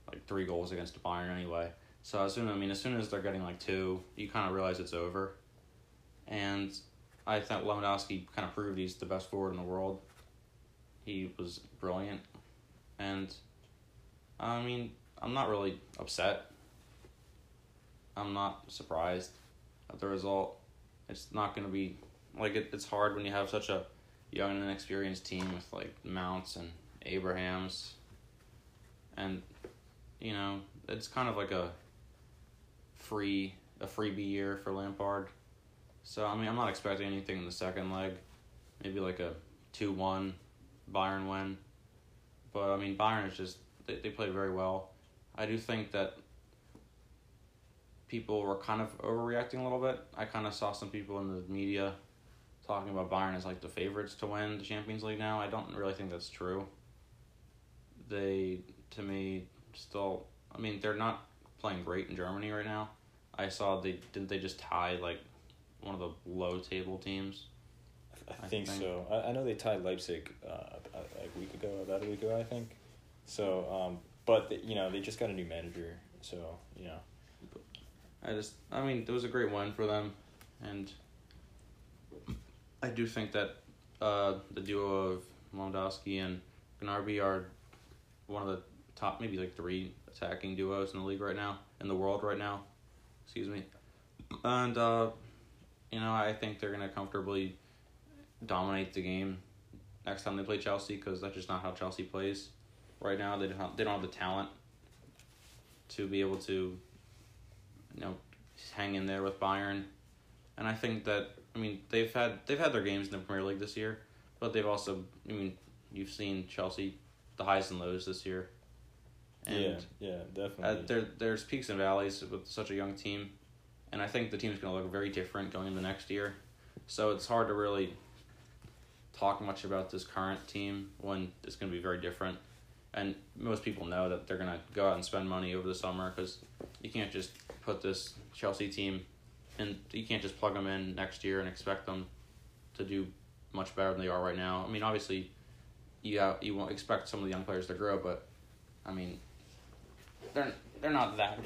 like three goals against Bayern anyway. So as soon I mean as soon as they're getting like two, you kind of realize it's over. And I thought Lewandowski kind of proved he's the best forward in the world. He was brilliant. And, I mean, I'm not really upset. I'm not surprised at the result. It's not going to be... Like, it, it's hard when you have such a young and inexperienced team with, like, Mounts and Abrahams. And, you know, it's kind of like a free a freebie year for Lampard. So, I mean, I'm not expecting anything in the second leg. Maybe like a two one Bayern win. But, I mean, Bayern is just, they, they played very well. I do think that people were kind of overreacting a little bit. I kind of saw some people in the media talking about Bayern as like the favorites to win the Champions League now. I don't really think that's true. They, to me, still, I mean, they're not playing great in Germany right now. I saw they, didn't they just tie like one of the low table teams? I, I think, think so. I, I know they tied Leipzig uh, a, a week ago, about a week ago, I think. So, um, but, the, you know, they just got a new manager. So, you know. I just, I mean, it was a great win for them. And I do think that uh, the duo of Lewandowski and Gnabry are one of the top, maybe like three attacking duos in the league right now, in the world right now. Excuse me. And, uh, you know, I think they're going to comfortably dominate the game next time they play Chelsea because that's just not how Chelsea plays right now. They don't have, they don't have the talent to be able to, you know, hang in there with Bayern. And I think that, I mean, they've had they've had their games in the Premier League this year, but they've also, I mean, you've seen Chelsea, the highs and lows this year. And yeah, yeah, definitely. Uh, there, there's peaks and valleys with such a young team. And I think the team's going to look very different going into next year. So it's hard to really talk much about this current team when it's going to be very different. And most people know that they're going to go out and spend money over the summer because you can't just put this Chelsea team and you can't just plug them in next year and expect them to do much better than they are right now. I mean, obviously, you have, you won't expect some of the young players to grow, but, I mean, they're they're not that...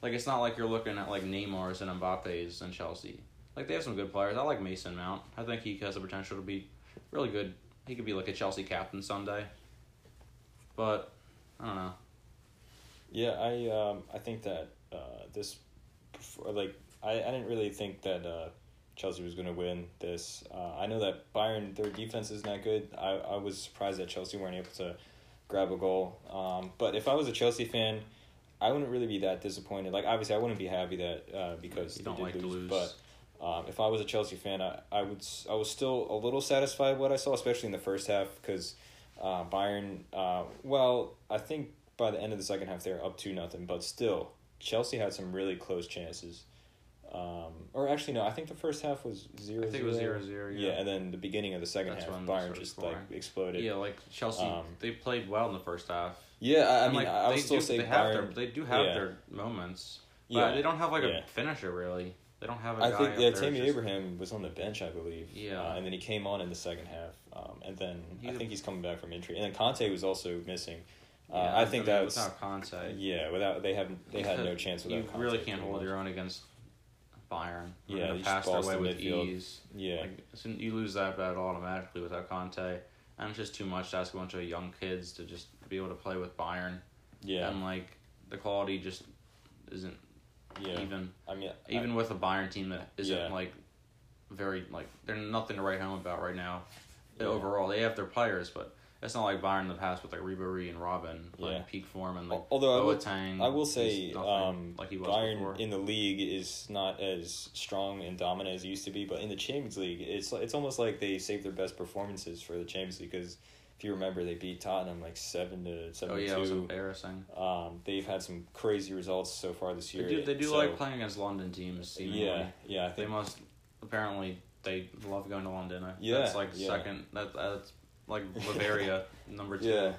Like, it's not like you're looking at, like, Neymar's and Mbappe's and Chelsea. Like, they have some good players. I like Mason Mount. I think he has the potential to be really good. He could be, like, a Chelsea captain someday. But, I don't know. Yeah, I um, I think that uh, this, before, like, I, I didn't really think that uh, Chelsea was going to win this. Uh, I know that Bayern, their defense isn't that good. I, I was surprised that Chelsea weren't able to grab a goal. Um, but if I was a Chelsea fan, I wouldn't really be that disappointed. Like, obviously, I wouldn't be happy that uh, because they did like lose, lose. But um, if I was a Chelsea fan, I, I would I was still a little satisfied with what I saw, especially in the first half, because uh, Bayern, uh, well, I think by the end of the second half, they were up two nothing, but still, Chelsea had some really close chances. Um, or actually, no, I think the first half was zero zero. I think it was zero zero, yeah. Yeah, and then the beginning of the second That's half, Bayern just, scoring. like, exploded. Yeah, like, Chelsea, um, they played well in the first half. Yeah, I, I mean, like, I would still do, say they have Bayern. Their, they do have yeah. their moments, but yeah. they don't have, like, a yeah. finisher, really. They don't have a I guy think, yeah, Tammy Abraham was on the bench, I believe. Yeah. Uh, and then he came on in the second half, um, and then he's I think a, he's coming back from injury. And then Conte was also missing. Uh, yeah, I, I think mean, that was... Without Conte. Yeah, without, they, have, they had no chance without you Conte. You really can't hold your own against Bayern. We're yeah, they pass their way with midfield. ease. Yeah. Like, so you lose that battle automatically without Conte. And it's just too much to ask a bunch of young kids to just be able to play with Bayern. Yeah. And, like, the quality just isn't yeah. even. I mean, even I, with a Bayern team that isn't, yeah. like, very, like, they're nothing to write home about right now. Yeah. Overall, they have their players, but it's not like Bayern in the past with, like, Ribéry and Robin, like, yeah. peak form and, like, although Boateng. I will, I will say um, like he was Bayern before. In the league is not as strong and dominant as it used to be, but in the Champions League, it's it's almost like they save their best performances for the Champions League because If you remember, they beat Tottenham like seven to seven. Oh yeah, it was embarrassing. Um, they've had some crazy results so far this year. They do, they do so, like playing against London teams. Seemingly. Yeah, yeah. I think they must. Apparently, they love going to London. Yeah, that's like yeah. second. That that's like Bavaria number two. Yeah,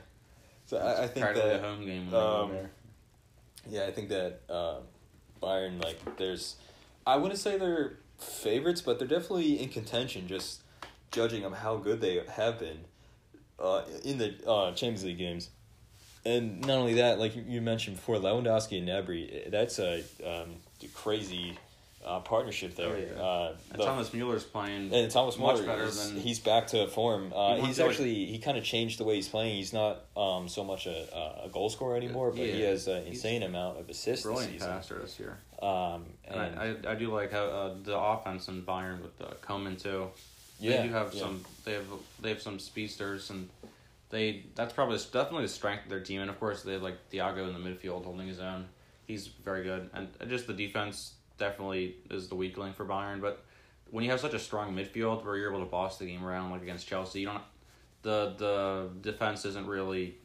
so I, I think practically that a home game. When um, they go there. Yeah, I think that uh, Bayern, like, there's, I wouldn't say they're favorites, but they're definitely in contention. Just judging them how good they have been. Uh, in the uh, Champions League games. And not only that, like you mentioned before, Lewandowski and Gnabry, that's a um, crazy uh, partnership there. Oh, yeah. uh, and the, Thomas Mueller's playing and Thomas much Mueller, better he's, than... He's back to form. Uh, he he's actually, like, he kind of changed the way he's playing. He's not um, so much a, a goal scorer anymore, but yeah, he has an insane amount of assists this season. Brilliant passer this year. Um, and, and I, I, I do like how uh, the offense in Bayern with uh, Coman, too. Yeah, they do have yeah. some. They have they have some speedsters, and they that's probably definitely the strength of their team. And of course, they have like Thiago in the midfield holding his own. He's very good, and just the defense definitely is the weak link for Bayern. But when you have such a strong midfield, where you're able to boss the game around, like against Chelsea, you don't. The the defense isn't really.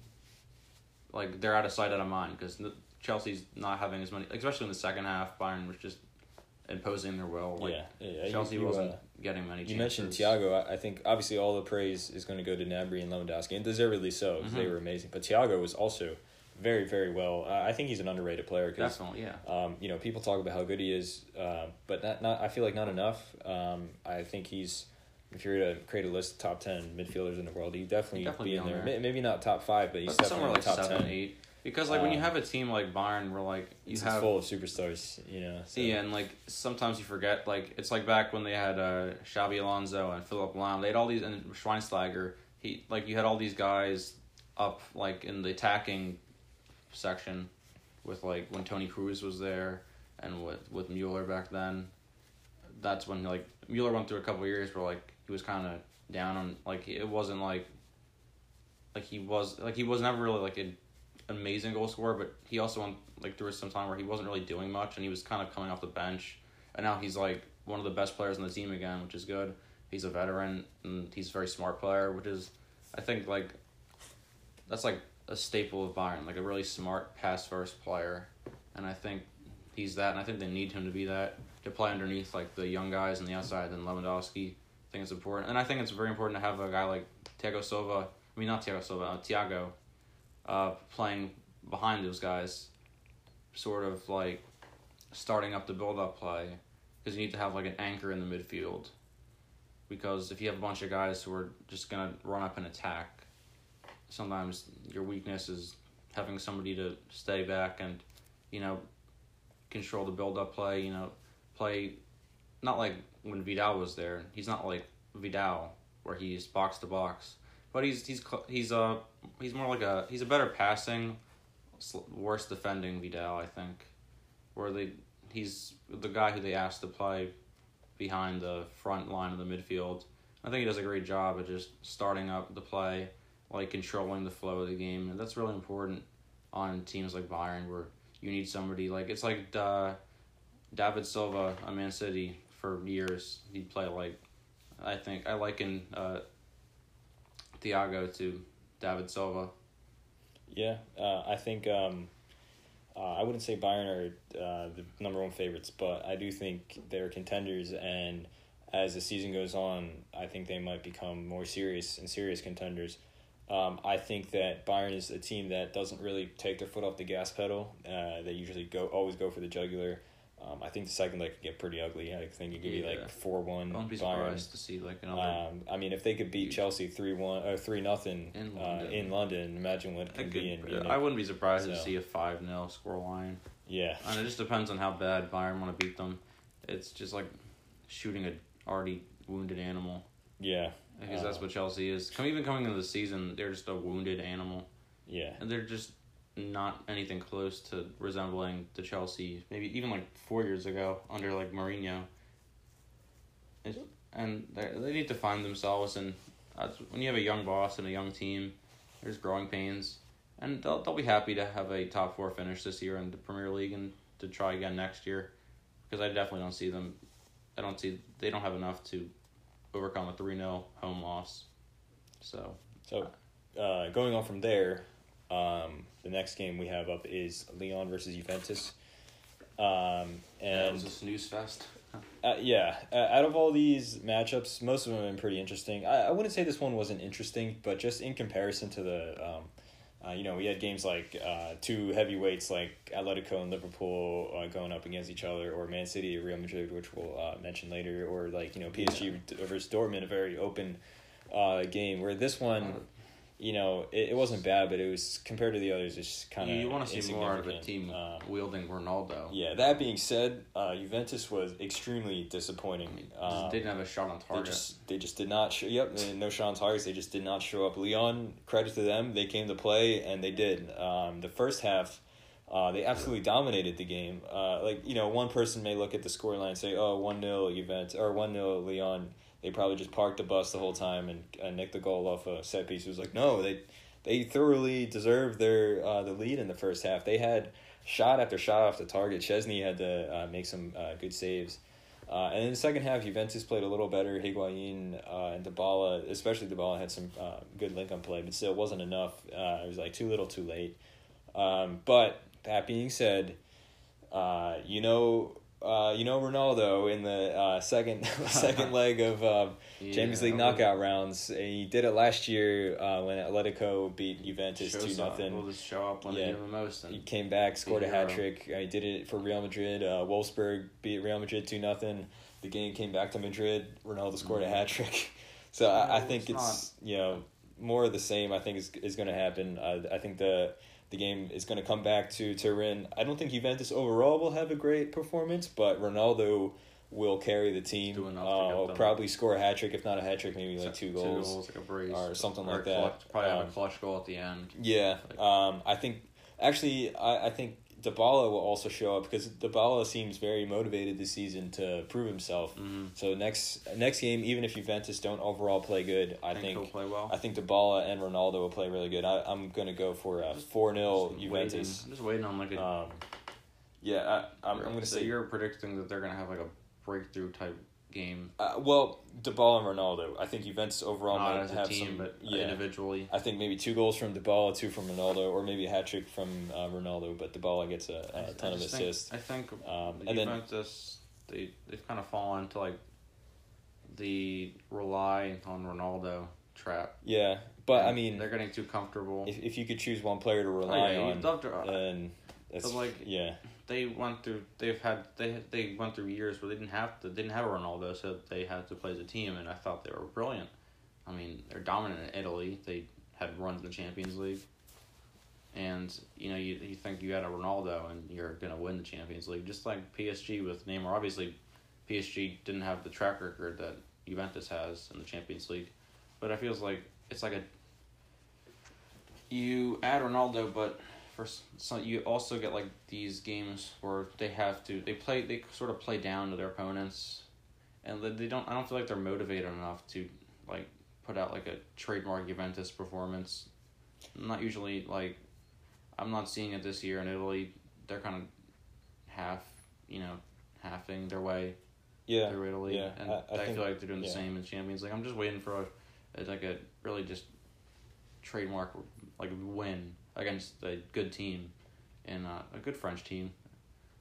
Like they're out of sight, out of mind, because Chelsea's not having as many, especially in the second half. Bayern was just imposing their will. Like, yeah, yeah. Chelsea you, you, wasn't uh, getting many chances. You mentioned Thiago. I think, obviously, all the praise is going to go to Gnabry and Lewandowski, and deservedly so, because mm-hmm. they were amazing. But Thiago was also very, very well. Uh, I think he's an underrated player. Cause, Definitely, yeah. Um, you know, people talk about how good he is, uh, but not, not. I feel like not enough. Um, I think he's, if you were to create a list of top ten midfielders in the world, he'd definitely, he'd definitely be in there. there. Maybe not top five, but he's but definitely like top seven, ten. Eight. Because, like, um, when you have a team like Bayern, where, like, you it's have... It's full of superstars, you know. So. Yeah, and, like, sometimes you forget. Like, it's like back when they had uh, Xabi Alonso and Philipp Lahm. They had all these... And Schweinsteiger. He, like, you had all these guys up, like, in the attacking section with, like, when Toni Kroos was there and with, with Mueller back then. That's when, like... Mueller went through a couple of years where, like, he was kind of down on... Like, it wasn't, like... Like, he was... Like, he was never really, like... A, amazing goal scorer, but he also went, like, there was some time where he wasn't really doing much, and he was kind of coming off the bench, and now he's like one of the best players on the team again, which is good. He's a veteran, and he's a very smart player, which is, I think, like, that's like a staple of Bayern, like a really smart pass first player, and I think he's that, and I think they need him to be that, to play underneath like the young guys on the outside and Lewandowski. I think it's important, and I think it's very important to have a guy like Thiago Silva I mean not Thiago Silva uh, Thiago Uh, playing behind those guys, sort of like starting up the build-up play, because you need to have like an anchor in the midfield, because if you have a bunch of guys who are just going to run up and attack, sometimes your weakness is having somebody to stay back and, you know, control the build-up play, you know, play, not like when Vidal was there, he's not like Vidal, where he's box to box, but he's he's he's a he's more like a he's a better passing, worse defending Vidal, I think, where they he's the guy who they asked to play behind the front line of the midfield. I think he does a great job at just starting up the play, like controlling the flow of the game, and that's really important on teams like Bayern, where you need somebody like it's like uh, David Silva on Man City for years. He'd play like I think I liken. Uh, Thiago to David Silva. Yeah, uh, I think um, uh, I wouldn't say Bayern are uh, the number one favorites, but I do think they're contenders, and as the season goes on, I think they might become more serious and serious contenders. Um, I think that Bayern is a team that doesn't really take their foot off the gas pedal. Uh, they usually go always go for the jugular. Um, I think the second leg could get pretty ugly. I think it could yeah. be like four one. I won't be surprised Bayern. to see like another. Um, I mean, if they could beat Chelsea three one or three nothing in London, uh, in London imagine what it could be. In, in I wouldn't be surprised so. to see a five nil scoreline. Yeah, and it just depends on how bad Bayern want to beat them. It's just like shooting an already wounded animal. Yeah, because um, that's what Chelsea is. Come even coming into the season, they're just a wounded animal. Yeah, and they're just. Not anything close to resembling the Chelsea, maybe even like four years ago under like Mourinho. It's, and they need to find themselves, and that's, when you have a young boss and a young team, there's growing pains, and they'll they'll be happy to have a top four finish this year in the Premier League and to try again next year, because I definitely don't see them. I don't see they don't have enough to overcome a three nil home loss, so. So. uh, going on from there, um, the next game we have up is Lyon versus Juventus. Um, and yeah, it was a snooze fest. Uh, yeah, uh, out of all these matchups, most of them have been pretty interesting. I, I wouldn't say this one wasn't interesting, but just in comparison to the, um, uh, you know, we had games like uh, two heavyweights like Atletico and Liverpool uh, going up against each other, or Man City or Real Madrid, which we'll uh, mention later, or like, you know, P S G versus Dortmund, a very open uh, game, where this one, you know, it, it wasn't bad, but it was, compared to the others, it's just kind of You want to see more of a team um, wielding Ronaldo. Yeah, that being said, uh, Juventus was extremely disappointing. I mean, just um, didn't have a shot on target. They just, they just did not show Yep, no shot on targets. They just did not show up. Lyon, credit to them, they came to play, and they did. Um, the first half, uh, they absolutely dominated the game. Uh, like, you know, one person may look at the scoreline and say, oh, one nil Juventus, or one nil Lyon. They probably just parked the bus the whole time and, and nicked the goal off a set piece. It was like, no, they they thoroughly deserved their uh, the lead in the first half. They had shot after shot off the target. Chesney had to uh, make some uh, good saves. Uh, and in the second half, Juventus played a little better. Higuain uh, and Dybala, especially Dybala, had some uh, good link-on play, but still wasn't enough. Uh, it was like too little, too late. Um, but that being said, uh, you know... Uh, you know Ronaldo in the uh, second second leg of uh, yeah, Champions League knockout rounds. He did it last year uh, when Atletico beat Juventus two nothing. We'll just show up when yeah. they do the most. He came back, scored a hat trick. He did it for Real Madrid. Uh, Wolfsburg beat Real Madrid two nothing. The game came back to Madrid. Ronaldo scored mm-hmm. a hat trick. So no, I, I think it's, it's you know more of the same. I think is is going to happen. Uh, I think the. The game is going to come back to Turin. I don't think Juventus overall will have a great performance, but Ronaldo will carry the team. Uh, probably score a hat trick, if not a hat trick, maybe like two goals, two goals like a brace, or something or like that. Clutch, probably um, have a clutch goal at the end. Yeah, like, um, I think actually, I, I think Dybala will also show up because Dybala seems very motivated this season to prove himself. Mm-hmm. So next next game, even if Juventus don't overall play good, I think, think he'll play well. I think Dybala and Ronaldo will play really good. I, I'm going to go for a four nil Juventus. Waiting. I'm just waiting on like a... Um, yeah, I, I'm, I'm going to so say... You're predicting that they're going to have like a breakthrough type game. Uh, well, Dybala and Ronaldo. I think Juventus overall Not might as have a team, some, but yeah, individually. I think maybe two goals from Dybala, two from Ronaldo, or maybe a hat trick from uh, Ronaldo. But Dybala gets a, a I, ton I of assists. I think um, the and Juventus then, they they've kind of fallen into like the rely on Ronaldo trap. Yeah, but and I mean they're getting too comfortable. If if you could choose one player to rely oh, yeah, on, to, then that's but like yeah. They went through. They've had. They they went through years where they didn't have to. They didn't have Ronaldo, so they had to play as a team. And I thought they were brilliant. I mean, they're dominant in Italy. They had runs in the Champions League. And you know, you you think you had a Ronaldo, and you're gonna win the Champions League, just like P S G with Neymar. Obviously, P S G didn't have the track record that Juventus has in the Champions League, but it feels like it's like a. You add Ronaldo, but. For so you also get like these games where they have to they play they sort of play down to their opponents, and they don't I don't feel like they're motivated enough to like put out like a trademark Juventus performance. I'm not usually like I'm not seeing it this year in Italy. They're kind of half you know halving their way yeah through Italy yeah. and I, I, I think, feel like they're doing yeah. the same in Champions League. I'm just waiting for a, a like a really just trademark like win against a good team and uh, a good French team.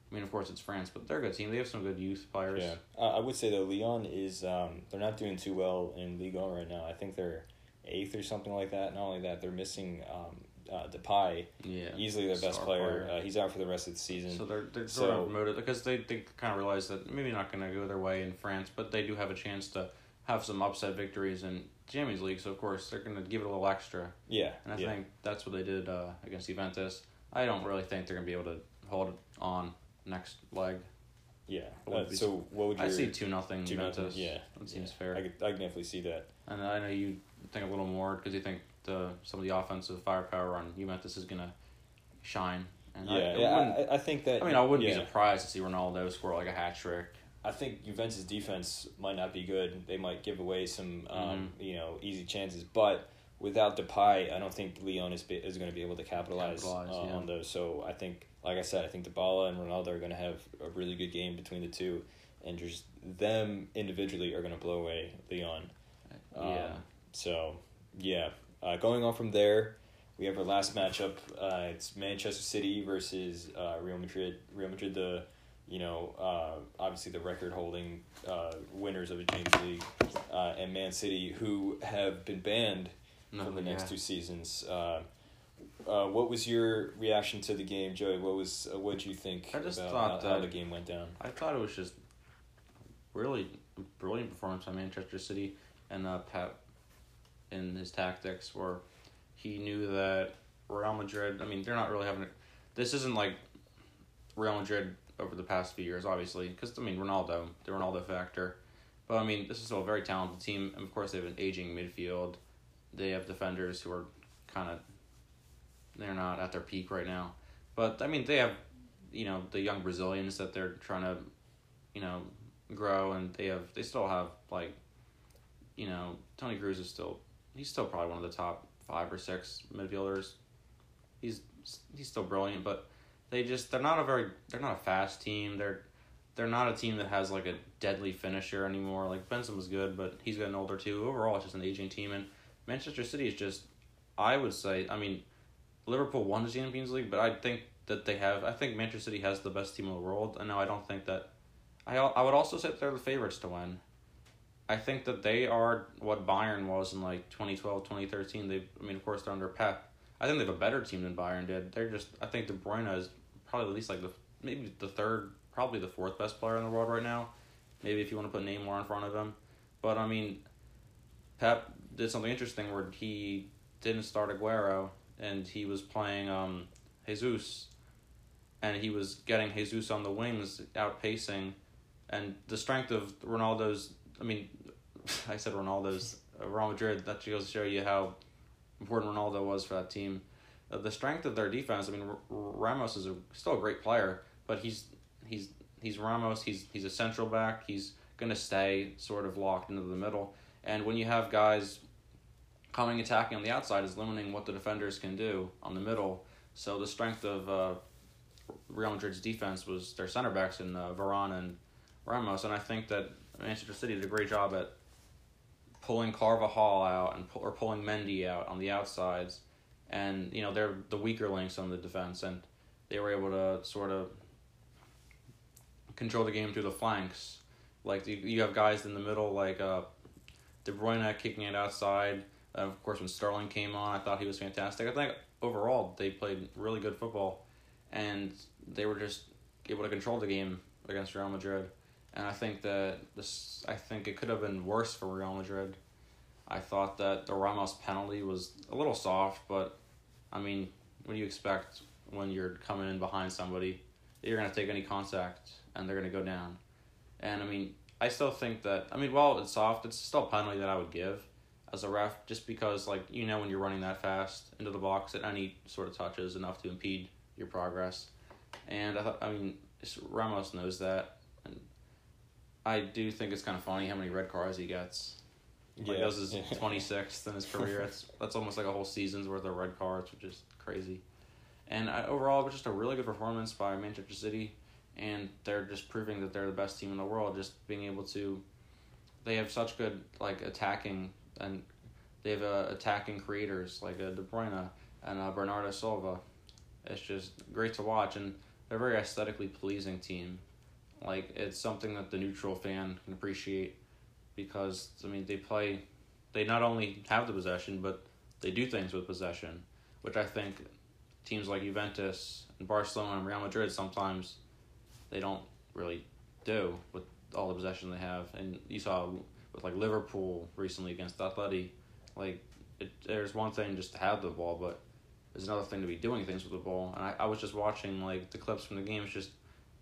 I mean, of course, it's France, but they're a good team. They have some good youth players. Yeah, uh, I would say, though, Lyon is um, – they're not doing too well in Ligue one right now. I think they're eighth or something like that. Not only that, they're missing um, uh, Depay, yeah, easily their best player. player. Uh, he's out for the rest of the season. So they're, they're sort so, of motivated because they, they kind of realize that maybe not going to go their way in France, but they do have a chance to have some upset victories and – Champions League, so of course they're going to give it a little extra. Yeah. And I yeah. think that's what they did uh, against Juventus. I don't really think they're going to be able to hold it on next leg. Yeah. Uh, so some... what would you... I see two nothing Juventus. Yeah. That seems yeah. fair. I could, I can definitely see that. And I know you think a little more because you think the some of the offensive firepower on Juventus is going to shine. And yeah, I, yeah I, I think that... I mean, I wouldn't yeah. be surprised to see Ronaldo score like a hat trick. I think Juventus' defense might not be good. They might give away some, um, mm-hmm. you know, easy chances. But without Depay, I don't think Lyon is be, is going to be able to capitalize, capitalize uh, yeah. on those. So I think, like I said, I think Dybala and Ronaldo are going to have a really good game between the two, and just them individually are going to blow away Lyon. Yeah. Um, so yeah, Uh, going on from there, we have our last matchup. Uh, it's Manchester City versus uh, Real Madrid. Real Madrid, the you know uh, obviously the record-holding uh, winners of the Champions League, uh, and Man City, who have been banned no, from the yeah. next two seasons. Uh, uh, what was your reaction to the game, Joey? What was uh, what did you think I just about thought how, that, how the game went down? I thought it was just really brilliant performance by Manchester City and uh, Pep. In his tactics, where he knew that Real Madrid, I mean, they're not really having, this isn't like Real Madrid over the past few years, obviously, because, I mean, Ronaldo, the Ronaldo factor, but, I mean, this is still a very talented team, and, of course, they have an aging midfield, they have defenders who are kind of, they're not at their peak right now, but, I mean, they have, you know, the young Brazilians that they're trying to, you know, grow, and they have, they still have, like, you know, Toni Kroos is still, he's still probably one of the top five or six midfielders. He's he's still brilliant, but they just they're not a very they're not a fast team. They're they're not a team that has like a deadly finisher anymore. Like Benzema was good, but he's getting older too. Overall, it's just an aging team, and Manchester City is just I would say I mean, Liverpool won the Champions League, but I think that they have I think Manchester City has the best team in the world. And no, I don't think that I I would also say that they're the favorites to win. I think that they are what Bayern was in, like, twenty twelve, twenty thirteen. They've, I mean, of course, they're under Pep. I think they have a better team than Bayern did. They're just, I think De Bruyne is probably at least, like, the maybe the third, probably the fourth best player in the world right now. Maybe if you want to put Neymar in front of him. But, I mean, Pep did something interesting where he didn't start Aguero, and he was playing um, Jesus. And he was getting Jesus on the wings, outpacing. And the strength of Ronaldo's... I mean, I said Ronaldo's uh, Real Madrid. That goes to show you how important Ronaldo was for that team. Uh, the strength of their defense. I mean, R- Ramos is a, still a great player, but he's he's he's Ramos. He's he's a central back. He's gonna stay sort of locked into the middle. And when you have guys coming attacking on the outside, is limiting what the defenders can do on the middle. So the strength of uh, Real Madrid's defense was their center backs in uh, Varane and Ramos. And I think that. Manchester City did a great job at pulling Carvajal out and pull, or pulling Mendy out on the outsides, and you know they're the weaker links on the defense, and they were able to sort of control the game through the flanks. Like you, you have guys in the middle like uh, De Bruyne kicking it outside. Uh, of course, when Sterling came on, I thought he was fantastic. I think overall they played really good football, and they were just able to control the game against Real Madrid. And I think that this, I think it could have been worse for Real Madrid. I thought that the Ramos penalty was a little soft, but I mean, what do you expect when you're coming in behind somebody? You're going to take any contact, and they're going to go down. And I mean, I still think that, I mean, while it's soft, it's still a penalty that I would give as a ref, just because, like, you know, when you're running that fast into the box, that any sort of touch is enough to impede your progress. And I thought, I mean, Ramos knows that. I do think it's kind of funny how many red cards he gets. Like yeah. That was his twenty-sixth in his career. That's, that's almost like a whole season's worth of red cards, which is crazy. And I, overall, it was just a really good performance by Manchester City, and they're just proving that they're the best team in the world, just being able to... They have such good like attacking, and they have uh, attacking creators like uh, De Bruyne and uh, Bernardo Silva. It's just great to watch, and they're a very aesthetically pleasing team. Like, it's something that the neutral fan can appreciate because, I mean, they play, they not only have the possession, but they do things with possession, which I think teams like Juventus and Barcelona and Real Madrid sometimes they don't really do with all the possession they have. And you saw with, like, Liverpool recently against Atleti, like, it, there's one thing just to have the ball, but there's another thing to be doing things with the ball. And I, I was just watching, like, the clips from the game. It's just,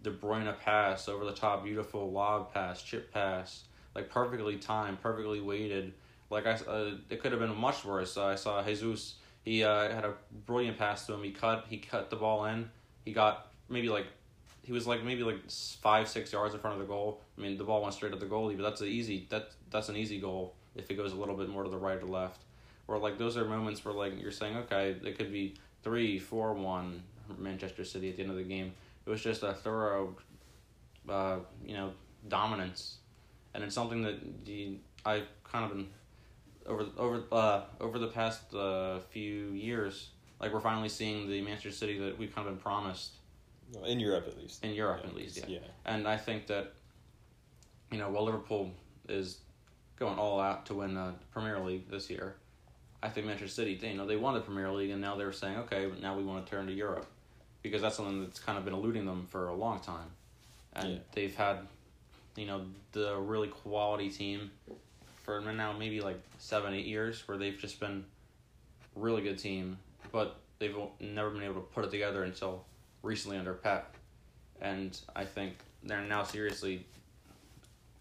De Bruyne pass, over-the-top, beautiful lob pass, chip pass, like perfectly timed, perfectly weighted. Like, I, uh, it could have been much worse. Uh, I saw Jesus, he uh, had a brilliant pass to him. He cut he cut the ball in. He got maybe like, he was like maybe like five, six yards in front of the goal. I mean, the ball went straight at the goalie, but that's an easy, that, that's an easy goal if it goes a little bit more to the right or left. Where, like, those are moments where, like, you're saying, okay, it could be three, four, one Manchester City at the end of the game. It was just a thorough, uh, you know, dominance. And it's something that the, I've kind of been over over uh, over the past uh, few years, like we're finally seeing the Manchester City that we've kind of been promised. In Europe, at least. In Europe, yeah, at least, yeah. yeah. And I think that, you know, while Liverpool is going all out to win the Premier League this year, I think Manchester City, they, you know, they won the Premier League, and now they're saying, okay, but now we want to turn to Europe, because that's something that's kind of been eluding them for a long time. And yeah. they've had, you know, the really quality team for now maybe like seven, eight years where they've just been a really good team, but they've never been able to put it together until recently under Pep. And I think they're now seriously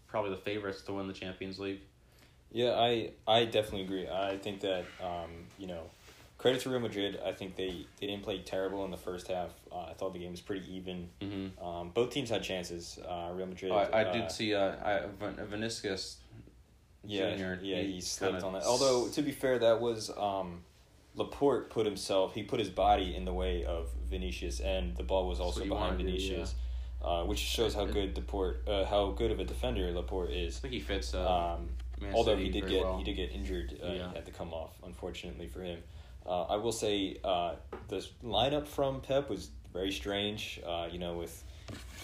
probably the favorites to win the Champions League. Yeah, I, I definitely agree. I think that, um, you know, credit to Real Madrid. I think they, they didn't play terrible in the first half. Uh, I thought the game was pretty even. Mm-hmm. Um, both teams had chances. Uh, Real Madrid. Oh, I, I uh, did see uh, I, Vinícius Júnior. Yeah, he, he slipped on that. Although, to be fair, that was um, Laporte put himself, he put his body in the way of Vinícius, and the ball was also so behind Vinícius, yeah. uh, which shows how good Laporte, uh, how good of a defender Laporte is. I think he fits. Uh, um, Man although City he did get well. he did get injured uh, yeah. at the come off, unfortunately for him. Uh, I will say uh, the lineup from Pep was very strange, uh, you know, with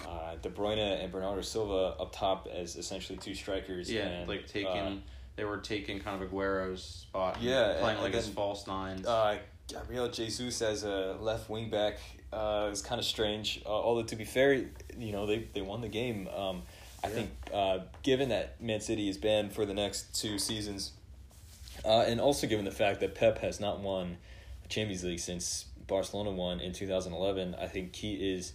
uh, De Bruyne and Bernardo Silva up top as essentially two strikers. Yeah, and, like taking, uh, they were taking kind of Aguero's spot. Yeah. And playing and like his false nines. Uh, Gabriel Jesus as a left wing back uh, was kind of strange. Uh, although, to be fair, you know, they, they won the game. Um, I yeah. think uh, given that Man City is banned for the next two seasons, Uh, and also given the fact that Pep has not won the Champions League since Barcelona won in two thousand eleven, I think he is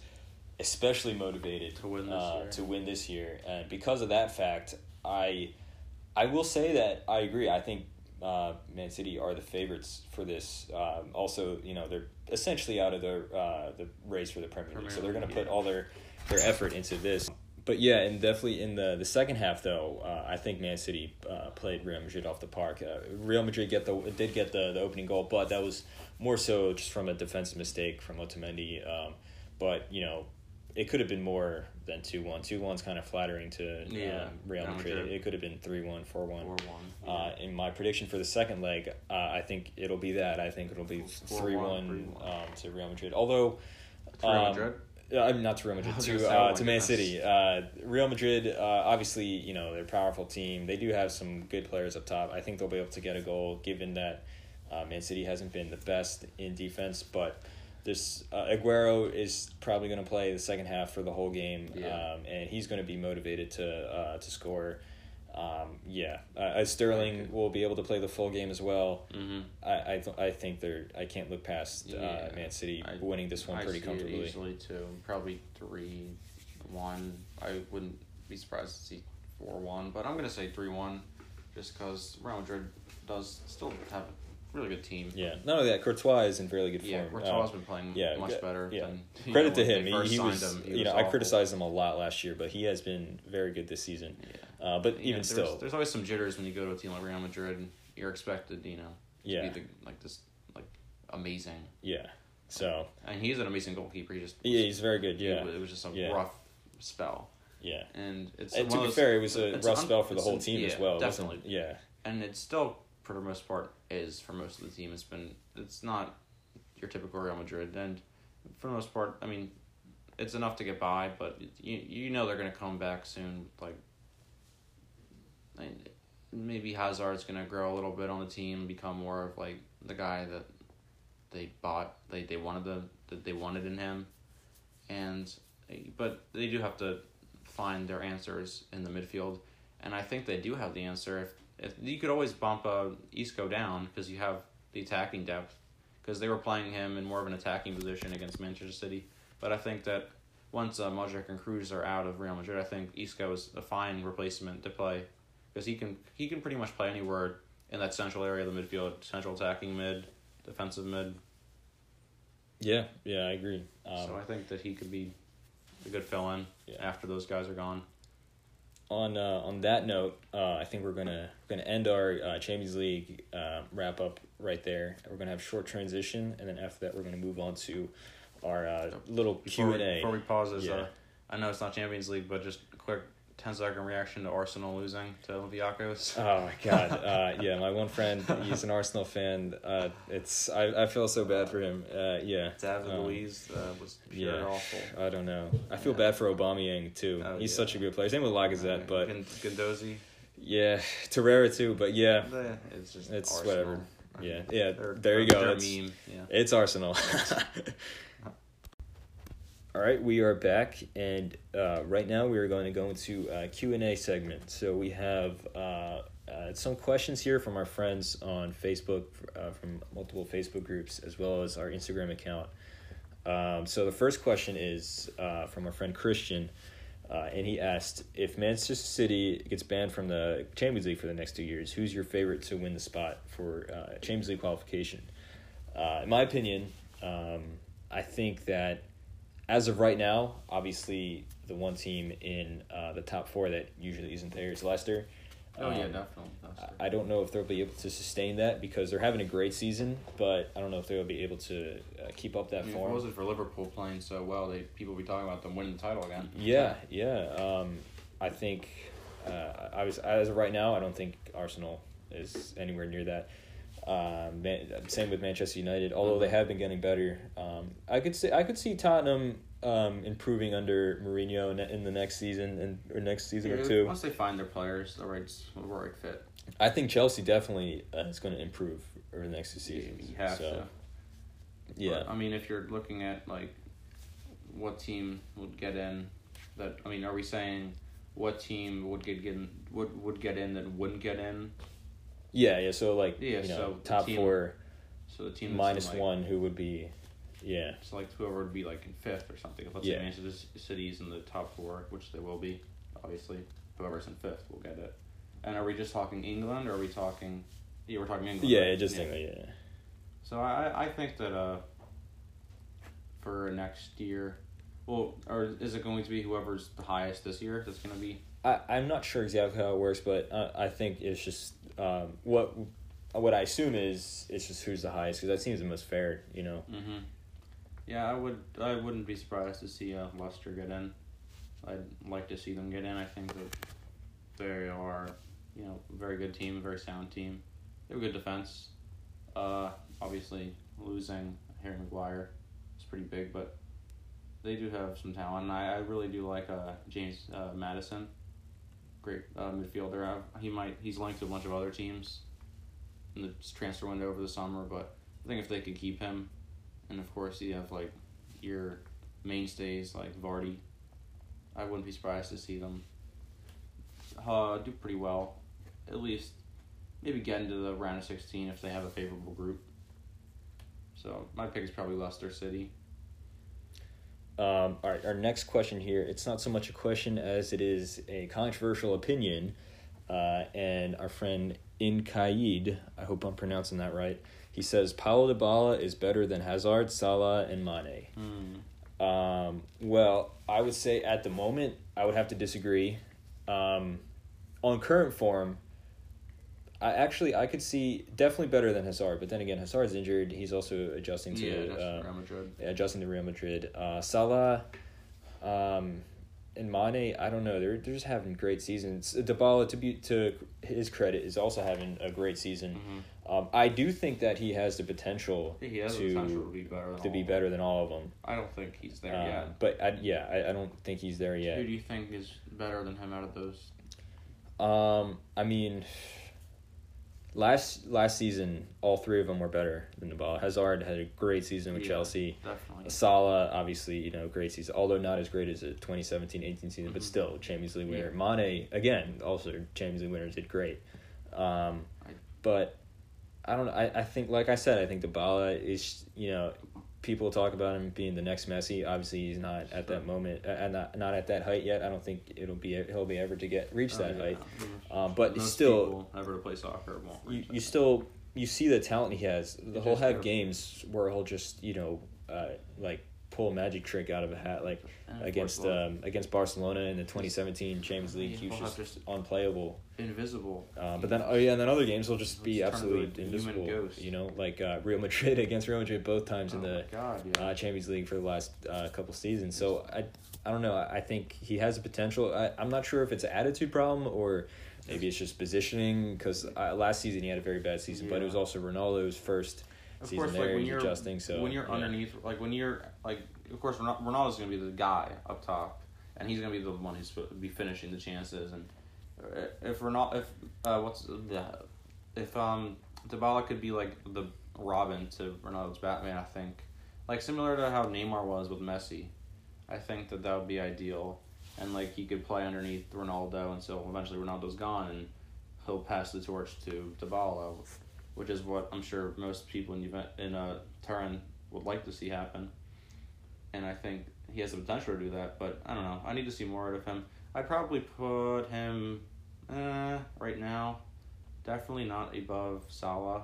especially motivated to win this, uh, year. To win this year. And because of that fact, I I will say that I agree. I think uh, Man City are the favorites for this. Um, also, you know, they're essentially out of the uh, the race for the Premier League, Premier so they're going to put yeah. all their, their effort into this. But yeah, and definitely in the, the second half though, uh, I think Man City uh, played Real Madrid off the park. Uh, Real Madrid get the did get the, the opening goal, but that was more so just from a defensive mistake from Otamendi. Um, but you know, it could have been more than two one. two one's kind of flattering to yeah, um, Real Madrid. Madrid. It could have been three one, four one. four one. Uh, in my prediction for the second leg, uh, I think it'll be that. I think it'll be three one um, to Real Madrid. Although, um, Real Madrid. I'm not to Real Madrid, to, uh, to Man City. Uh, Real Madrid, uh, obviously, you know, they're a powerful team. They do have some good players up top. I think they'll be able to get a goal, given that uh, Man City hasn't been the best in defense. But this uh, Aguero is probably going to play the second half for the whole game, yeah. um, and he's going to be motivated to uh, to score. Um, yeah, uh, Sterling will be able to play the full game as well. Mm-hmm. I I, th- I think they're I can't look past uh, yeah, Man City I, winning this one I pretty see comfortably. It easily too, probably three one. I wouldn't be surprised to see four one, but I'm gonna say three one, just because Real Madrid does still have a really good team. Yeah, not only that, Courtois is in fairly good form. Yeah, Courtois has uh, been playing yeah, much better. Yeah. Than, credit know, to him. He, he was him, he you was know awful. I criticized him a lot last year, but he has been very good this season. Yeah. Uh, but even yeah, there's, still, there's always some jitters when you go to a team like Real Madrid. And you're expected, you know, to yeah. be the, like this, like amazing. Yeah. So. And he's an amazing goalkeeper. He just. Yeah, he's very good. Yeah. It was just a yeah. rough spell. Yeah. And it's. And to be those, fair, it was a rough un- spell for the whole team yeah, as well. Definitely. It yeah. And it still, for the most part, is for most of the team. It's been. It's not your typical Real Madrid, and for the most part, I mean, it's enough to get by. But you you know they're gonna come back soon, like. And maybe Hazard's going to grow a little bit on the team, become more of like the guy that they bought, they they wanted the that they wanted in him, and but they do have to find their answers in the midfield, and I think they do have the answer. If, if you could always bump uh, Isco down because you have the attacking depth, because they were playing him in more of an attacking position against Manchester City, but I think that once uh, Modric and Cruz are out of Real Madrid, I think Isco is a fine replacement to play. Because he can he can pretty much play anywhere in that central area of the midfield, central attacking mid, defensive mid. Yeah, yeah, I agree. Um, so I think that he could be a good fill-in yeah. after those guys are gone. On uh, on that note, uh, I think we're gonna we're gonna end our uh, Champions League uh, wrap up right there. We're gonna have a short transition, and then after that, we're gonna move on to our uh, little Q and A. Before we pause, this, yeah. uh, I know it's not Champions League, but just a quick ten-second reaction to Arsenal losing to Olympiacos? Oh, my God. uh, yeah, my one friend, he's an Arsenal fan. Uh, it's I, I feel so bad for him. Uh, yeah. David um, Luis uh, was pure yeah, awful. I don't know. I feel yeah. bad for Aubameyang, too. Oh, he's yeah. such a good player. Same with Lacazette, okay. but... Guendouzi. Yeah. Torreira, too, but yeah. The, it's just It's Arsenal. Whatever. I mean, yeah, yeah. They're, there you go. It's, meme. Yeah. It's Arsenal. All right, we are back, and uh, right now we are going to go into a Q and A segment. So we have uh, uh, some questions here from our friends on Facebook, uh, from multiple Facebook groups, as well as our Instagram account. Um, so the first question is uh, from our friend Christian, uh, and he asked, if Manchester City gets banned from the Champions League for the next two years, who's your favorite to win the spot for uh, Champions League qualification? Uh, in my opinion, um, I think that as of right now, obviously, the one team in uh, the top four that usually isn't there is Leicester. Oh, um, yeah, definitely. Leicester. I don't know if they'll be able to sustain that because they're having a great season, but I don't know if they'll be able to uh, keep up that I mean, form. It wasn't for Liverpool playing so well. They People will be talking about them winning the title again. Yeah, yeah. Um, I think, uh, I was, as of right now, I don't think Arsenal is anywhere near that. Um, man, same with Manchester United, although they have been getting better. Um, I could see I could see Tottenham um, improving under Mourinho in, in the next season and or next season yeah, or two. Once they find their players, the right the right fit. I think Chelsea definitely uh, is going to improve over the next two seasons. You have so, to. Yeah, but, I mean, if you're looking at like what team would get in, that I mean, are we saying what team would get in would would get in that wouldn't get in? Yeah, yeah, so, like, yeah, you know, so top team, four, so the team minus like, one, who would be, yeah. So, like, whoever would be, like, in fifth or something. Let's yeah. say Manchester City is in the top four, which they will be, obviously. Whoever's in fifth will get it. And are we just talking England, or are we talking... Yeah, we're talking England. Yeah, right? just yeah. England, yeah. So, I, I think that uh, for next year... Well, or is it going to be whoever's the highest this year that's going to be... I, I'm not sure exactly how it works, but uh, I think it's just um, what what I assume is it's just who's the highest because that seems the most fair, you know. Mm-hmm. Yeah, I would I wouldn't be surprised to see uh, Leicester get in. I'd like to see them get in. I think that they are, you know, a very good team, a very sound team. They have a good defense. Uh, obviously losing Harry Maguire is pretty big, but they do have some talent. And I I really do like uh James uh, Maddison. Great uh, midfielder. I, he might he's linked to a bunch of other teams in the transfer window over the summer, but I think if they could keep him, and of course you have like your mainstays like Vardy, I wouldn't be surprised to see them uh, do pretty well. At least maybe get into the round of sixteen if they have a favorable group. So my pick is probably Leicester City. Um, all right, our next question here, it's not so much a question as it is a controversial opinion, uh, and our friend Inkaid, I hope I'm pronouncing that right, he says, Paulo Dybala is better than Hazard, Salah, and Mane. Mm. Um, well, I would say at the moment, I would have to disagree. Um, on current form, I actually, I could see definitely better than Hazard, but then again, Hazard's injured. He's also adjusting to yeah, uh, Real Madrid. Adjusting to Real Madrid. Uh, Salah um, and Mane, I don't know. They're they're just having great seasons. Dybala, to be to his credit, is also having a great season. Mm-hmm. Um, I do think that he has the potential he has to the potential to be better than to all be better than all of them. I don't think he's there um, yet. But I, yeah, I, I don't think he's there yet. Who do you think is better than him out of those? Um, I mean. Last last season, all three of them were better than Dybala. Hazard had a great season with yeah, Chelsea. Definitely. Salah, obviously, you know, great season, although not as great as the twenty seventeen eighteen season, mm-hmm. but still, Champions League winner. Yeah. Mane, again, also Champions League winner, did great. Um, but I don't know. I, I think, like I said, I think Dybala is, you know, people talk about him being the next Messi. Obviously, he's not at that moment, uh, not not at that height yet. I don't think it'll be he'll be ever to get reach that oh, yeah, height. No. Um, but Most still, people ever to play soccer won't reach you, you still you see the talent he has. He'll have terrible games where he'll just you know, uh, like pull a magic trick out of a hat, like against um, against Barcelona in the twenty seventeen Champions League. He was just, just unplayable, invisible. Uh, but then, oh yeah, and then other games will just be just absolutely invisible. You know, like uh, Real Madrid against Real Madrid both times oh in the God, yeah. uh, Champions League for the last uh, couple seasons. So I, I don't know. I think he has the potential. I, I'm not sure if it's an attitude problem or maybe it's just positioning. Because uh, last season he had a very bad season, yeah. but it was also Ronaldo's first. Of course, like when you're adjusting, so when you're yeah. underneath, like when you're like, of course, Ronaldo's gonna be the guy up top, and he's gonna be the one who's be finishing the chances. And if Ronaldo, if uh, what's the, if um, Dybala could be like the Robin to Ronaldo's Batman, I think, like similar to how Neymar was with Messi, I think that that would be ideal, and like he could play underneath Ronaldo until eventually Ronaldo's gone, and he'll pass the torch to Dybala. Which is what I'm sure most people in Juventus, in uh, Turin would like to see happen. And I think he has the potential to do that, but I don't know. I need to see more out of him. I'd probably put him, eh, right now, definitely not above Salah.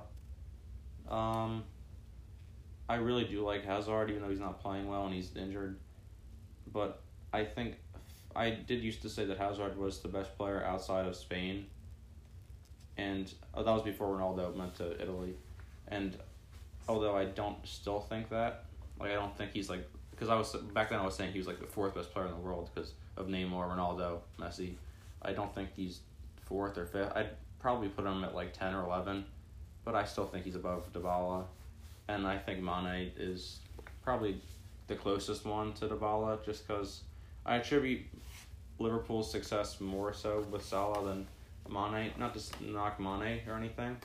Um, I really do like Hazard, even though he's not playing well and he's injured. But I think, I did used to say that Hazard was the best player outside of Spain. And oh, that was before Ronaldo went to Italy. And although I don't still think that, like I don't think he's like, because I was back then I was saying he was like the fourth best player in the world because of Neymar, Ronaldo, Messi. I don't think he's fourth or fifth. I'd probably put him at like ten or eleven, but I still think he's above Dybala. And I think Mane is probably the closest one to Dybala just because I attribute Liverpool's success more so with Salah than Mane, not to knock Mane or anything,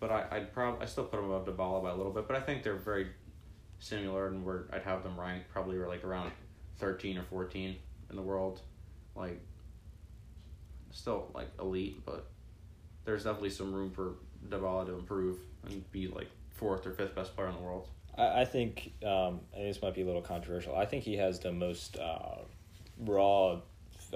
but I, I'd probably I still put him above Dybala by a little bit, but I think they're very similar, and where I'd have them ranked probably like around thirteen or fourteen in the world, like still like elite, but there's definitely some room for Dybala to improve and be like fourth or fifth best player in the world. I, I think um and this might be a little controversial. I think he has the most uh, raw.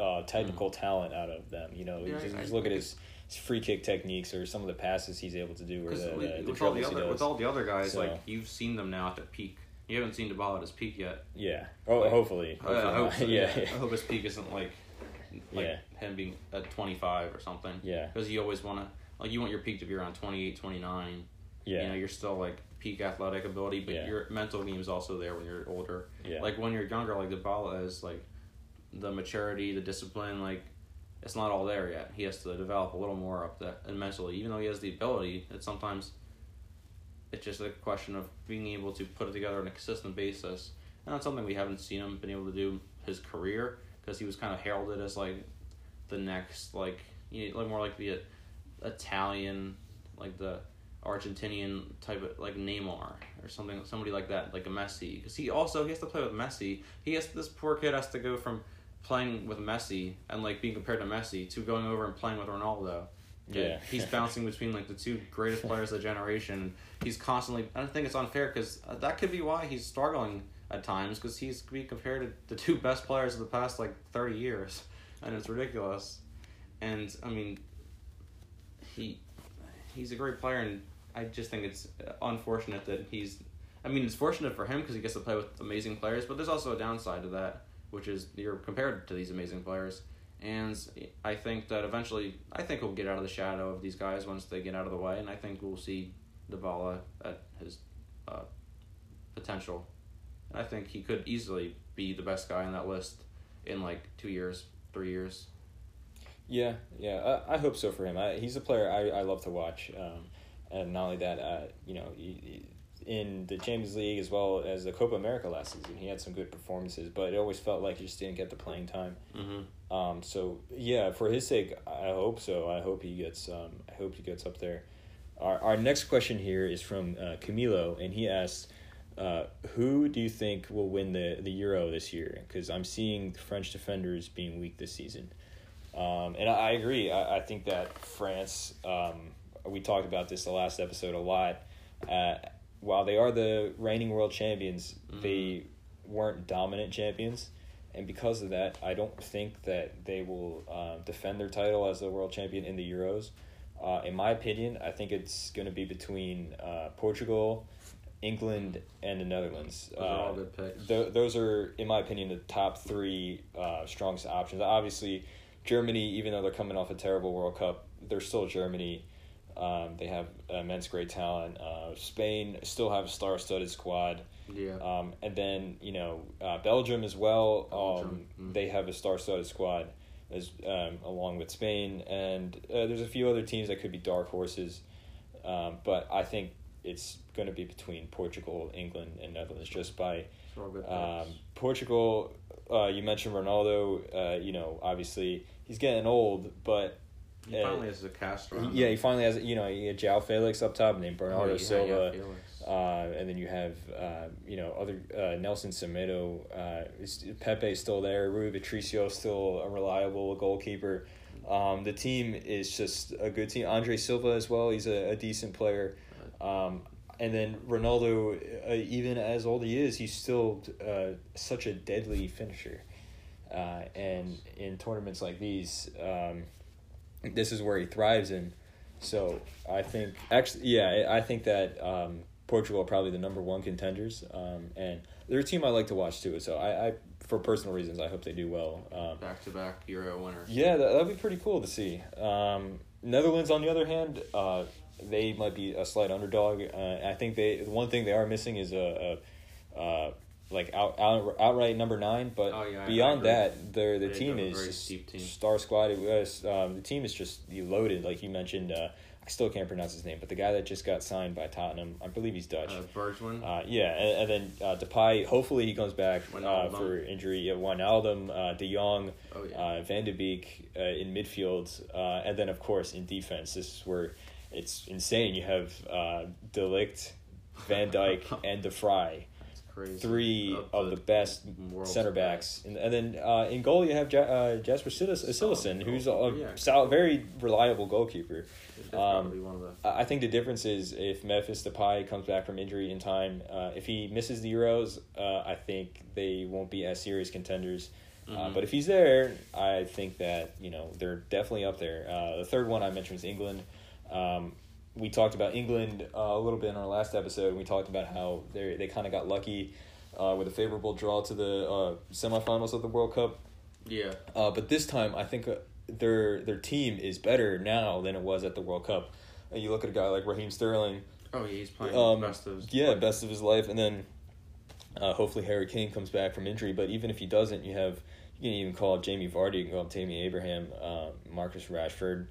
Uh, technical mm. talent out of them, you know. Yeah, just, just look at his, his free kick techniques or some of the passes he's able to do, or the, the, the with, all the other, with all the other guys, so, like you've seen them now at their peak. You haven't seen Dybala at his peak yet. Yeah. Oh, like, hopefully. hopefully uh, I hope so. yeah. yeah. I hope his peak isn't like, like yeah. him being at twenty-five or something. Yeah. Because you always want to, like, you want your peak to be around twenty-eight, twenty-nine. Yeah. You know, you're still like peak athletic ability, but yeah. your mental game is also there when you're older. Yeah. Like when you're younger, like Dybala is like. The maturity, the discipline, like, it's not all there yet. He has to develop a little more up there and mentally. Even though he has the ability, it's sometimes it's just a question of being able to put it together on a consistent basis. And that's something we haven't seen him been able to do his career because he was kind of heralded as, like, the next, like, you know, more like the Italian, like the Argentinian type of, like, Neymar or something, somebody like that, like a Messi. Because he also, he has to play with Messi. He has, this poor kid has to go from playing with Messi and like being compared to Messi to going over and playing with Ronaldo. Yeah, he's bouncing between like the two greatest players of the generation. He's constantly. I don't think it's unfair because that could be why he's struggling at times because he's being compared to the two best players of the past like thirty years, and it's ridiculous. And I mean, he he's a great player, and I just think it's unfortunate that he's. I mean, it's fortunate for him because he gets to play with amazing players, but there's also a downside to that. Which is you're compared to these amazing players, and I think that eventually I think we'll get out of the shadow of these guys once they get out of the way, and I think we'll see Dybala at his uh, potential. And I think he could easily be the best guy on that list in like two years, three years. Yeah, yeah, I, I hope so for him. I, he's a player I, I love to watch, um, and not only that, uh, you know. He, he, in the Champions League as well as the Copa America last season. He had some good performances, but it always felt like he just didn't get the playing time. Mm-hmm. Um, so, yeah, for his sake, I hope so. I hope he gets um, I hope he gets up there. Our our next question here is from uh, Camilo, and he asks, uh, who do you think will win the, the Euro this year? Because I'm seeing the French defenders being weak this season. Um, and I, I agree. I, I think that France, um, we talked about this the last episode a lot, uh, while they are the reigning world champions, mm-hmm. they weren't dominant champions. And because of that, I don't think that they will uh, defend their title as the world champion in the Euros. Uh, in my opinion, I think it's going to be between uh, Portugal England, and the Netherlands. Those uh, are all good picks. Th- those are, in my opinion, the top three uh, strongest options. Obviously, Germany, even though they're coming off a terrible World Cup, they're still Germany. Um, they have immense great talent. Uh, Spain still have a star-studded squad. Yeah. Um, and then, you know, uh, Belgium as well. Belgium. Um, mm-hmm. They have a star-studded squad as um, along with Spain. And uh, there's a few other teams that could be dark horses. Um, but I think it's going to be between Portugal, England, and Netherlands just by um, Portugal. Uh, you mentioned Ronaldo. Uh, you know, obviously he's getting old, but he finally uh, has a cast around. Yeah, he finally has. You know, you had João Felix up top, and then Bernardo oh, yeah, Silva, yeah, uh, and then you have uh, you know other uh, Nelson Semedo. Uh, Pepe's still there. Rui Patricio's still a reliable goalkeeper. Um, the team is just a good team. Andre Silva as well. He's a, a decent player. Um, and then Ronaldo, uh, even as old he is, he's still uh, such a deadly finisher. Uh, and in tournaments like these, um, this is where he thrives in. So I think, actually, yeah, I think that um, Portugal are probably the number one contenders. Um, and they're a team I like to watch too. So I, I for personal reasons, I hope they do well. Um, Back-to-back Euro winner. Yeah, that would be pretty cool to see. Um, Netherlands, on the other hand, uh, they might be a slight underdog. Uh, I think they one thing they are missing is a, a uh, like out, out outright number nine. But oh, yeah, beyond that, their the they team is just team. star squad. Was, um, the team is just loaded. Like you mentioned, uh, I still can't pronounce his name, but the guy that just got signed by Tottenham, I believe he's Dutch. Uh, Bergwijn. Uh, yeah, and, and then uh, Depay. Hopefully he comes back uh, for injury. Yeah, Wijnaldum, uh, De Jong, oh, yeah. uh, Van de Beek uh, in midfield, uh, and then of course in defense. This is where it's insane. You have uh, De Ligt, Van Dijk, and De Vrij. That's crazy. Three Up of the, the best center backs. And, and then uh, in goal, you have ja- uh, Jasper Cillessen, who's a yeah. solid, very reliable goalkeeper. Um, one of the... I think the difference is if Memphis Depay comes back from injury in time, uh, if he misses the Euros, uh, I think they won't be as serious contenders. Mm-hmm. Uh, but if he's there, I think that you know they're definitely up there. Uh, the third one I mentioned was England. Um, we talked about England uh, a little bit in our last episode, and we talked about how they they kind of got lucky uh, with a favorable draw to the uh, semifinals of the World Cup. Yeah. Uh, but this time, I think uh, their their team is better now than it was at the World Cup. And you look at a guy like Raheem Sterling. Oh, yeah, he's playing um, the best of his yeah, life. best of his life. And then uh, hopefully Harry Kane comes back from injury. But even if he doesn't, you have you can even call up Jamie Vardy, you can call up Tammy Abraham, uh, Marcus Rashford.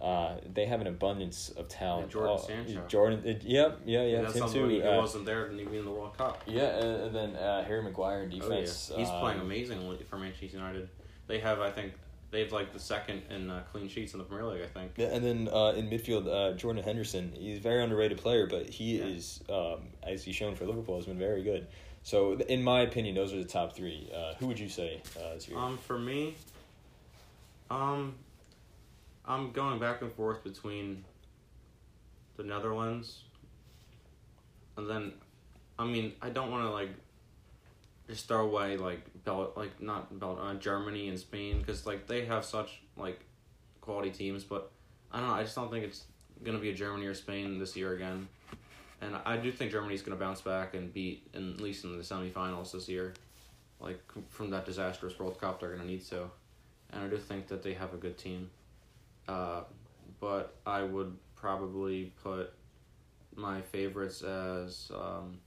Uh, they have an abundance of talent. And Jordan oh, Sancho. Jordan, uh, yep, yeah, yeah. And that's him too. He uh, wasn't there when he won the World Cup. Yeah, uh, and then uh, Harry Maguire in defense. Oh, yeah. He's um, playing amazingly for Manchester United. They have, I think, they've like the second in uh, clean sheets in the Premier League, I think. Yeah, and then uh, in midfield, uh, Jordan Henderson. He's a very underrated player, but he yeah. is, um, as he's shown for Liverpool, has been very good. So, in my opinion, those are the top three. Uh, who would you say uh, is your? Um, for me, um. I'm going back and forth between the Netherlands, and then, I mean, I don't want to, like, just throw away, like, Bel- like not Bel- uh, Germany and Spain, because, like, they have such, like, quality teams, but, I don't know, I just don't think it's going to be a Germany or Spain this year again, and I do think Germany's going to bounce back and beat, and at least in the semifinals this year, like, from that disastrous World Cup they're going to need to, and I do think that they have a good team. Uh, but I would probably put my favorites as um,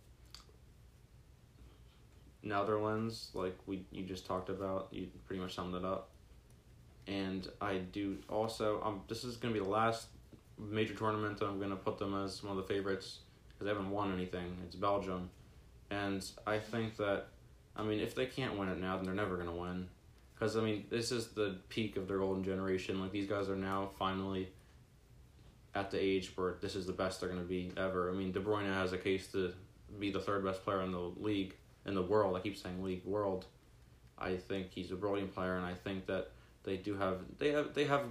Netherlands, like we you just talked about. You pretty much summed it up. And I do also, um, this is going to be the last major tournament that I'm going to put them as one of the favorites because they haven't won anything. It's Belgium. And I think that, I mean, if they can't win it now, then they're never going to win. Because, I mean, this is the peak of their golden generation. Like, these guys are now finally at the age where this is the best they're going to be ever. I mean, De Bruyne has a case to be the third best player in the league, in the world. I keep saying league, world. I think he's a brilliant player, and I think that they do have, they have, they have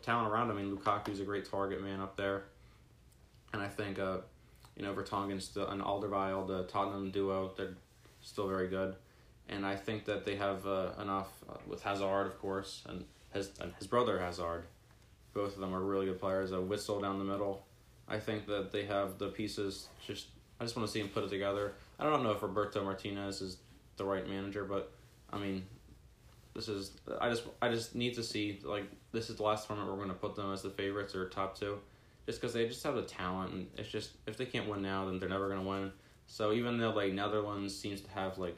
talent around him. I mean, Lukaku's a great target man up there. And I think, uh, you know, Vertonghen's and Alderweireld, the Tottenham duo, they're still very good. And I think that they have uh, enough uh, with Hazard, of course, and his and his brother Hazard. Both of them are really good players. A whistle down the middle. I think that they have the pieces just I just want to see him put it together. I don't know if Roberto Martinez is the right manager, but I mean, this is I just I just need to see, like, this is the last tournament we're going to put them as the favorites or top two, just because they just have the talent, and it's just, if they can't win now, then they're never going to win. So even though, like, Netherlands seems to have like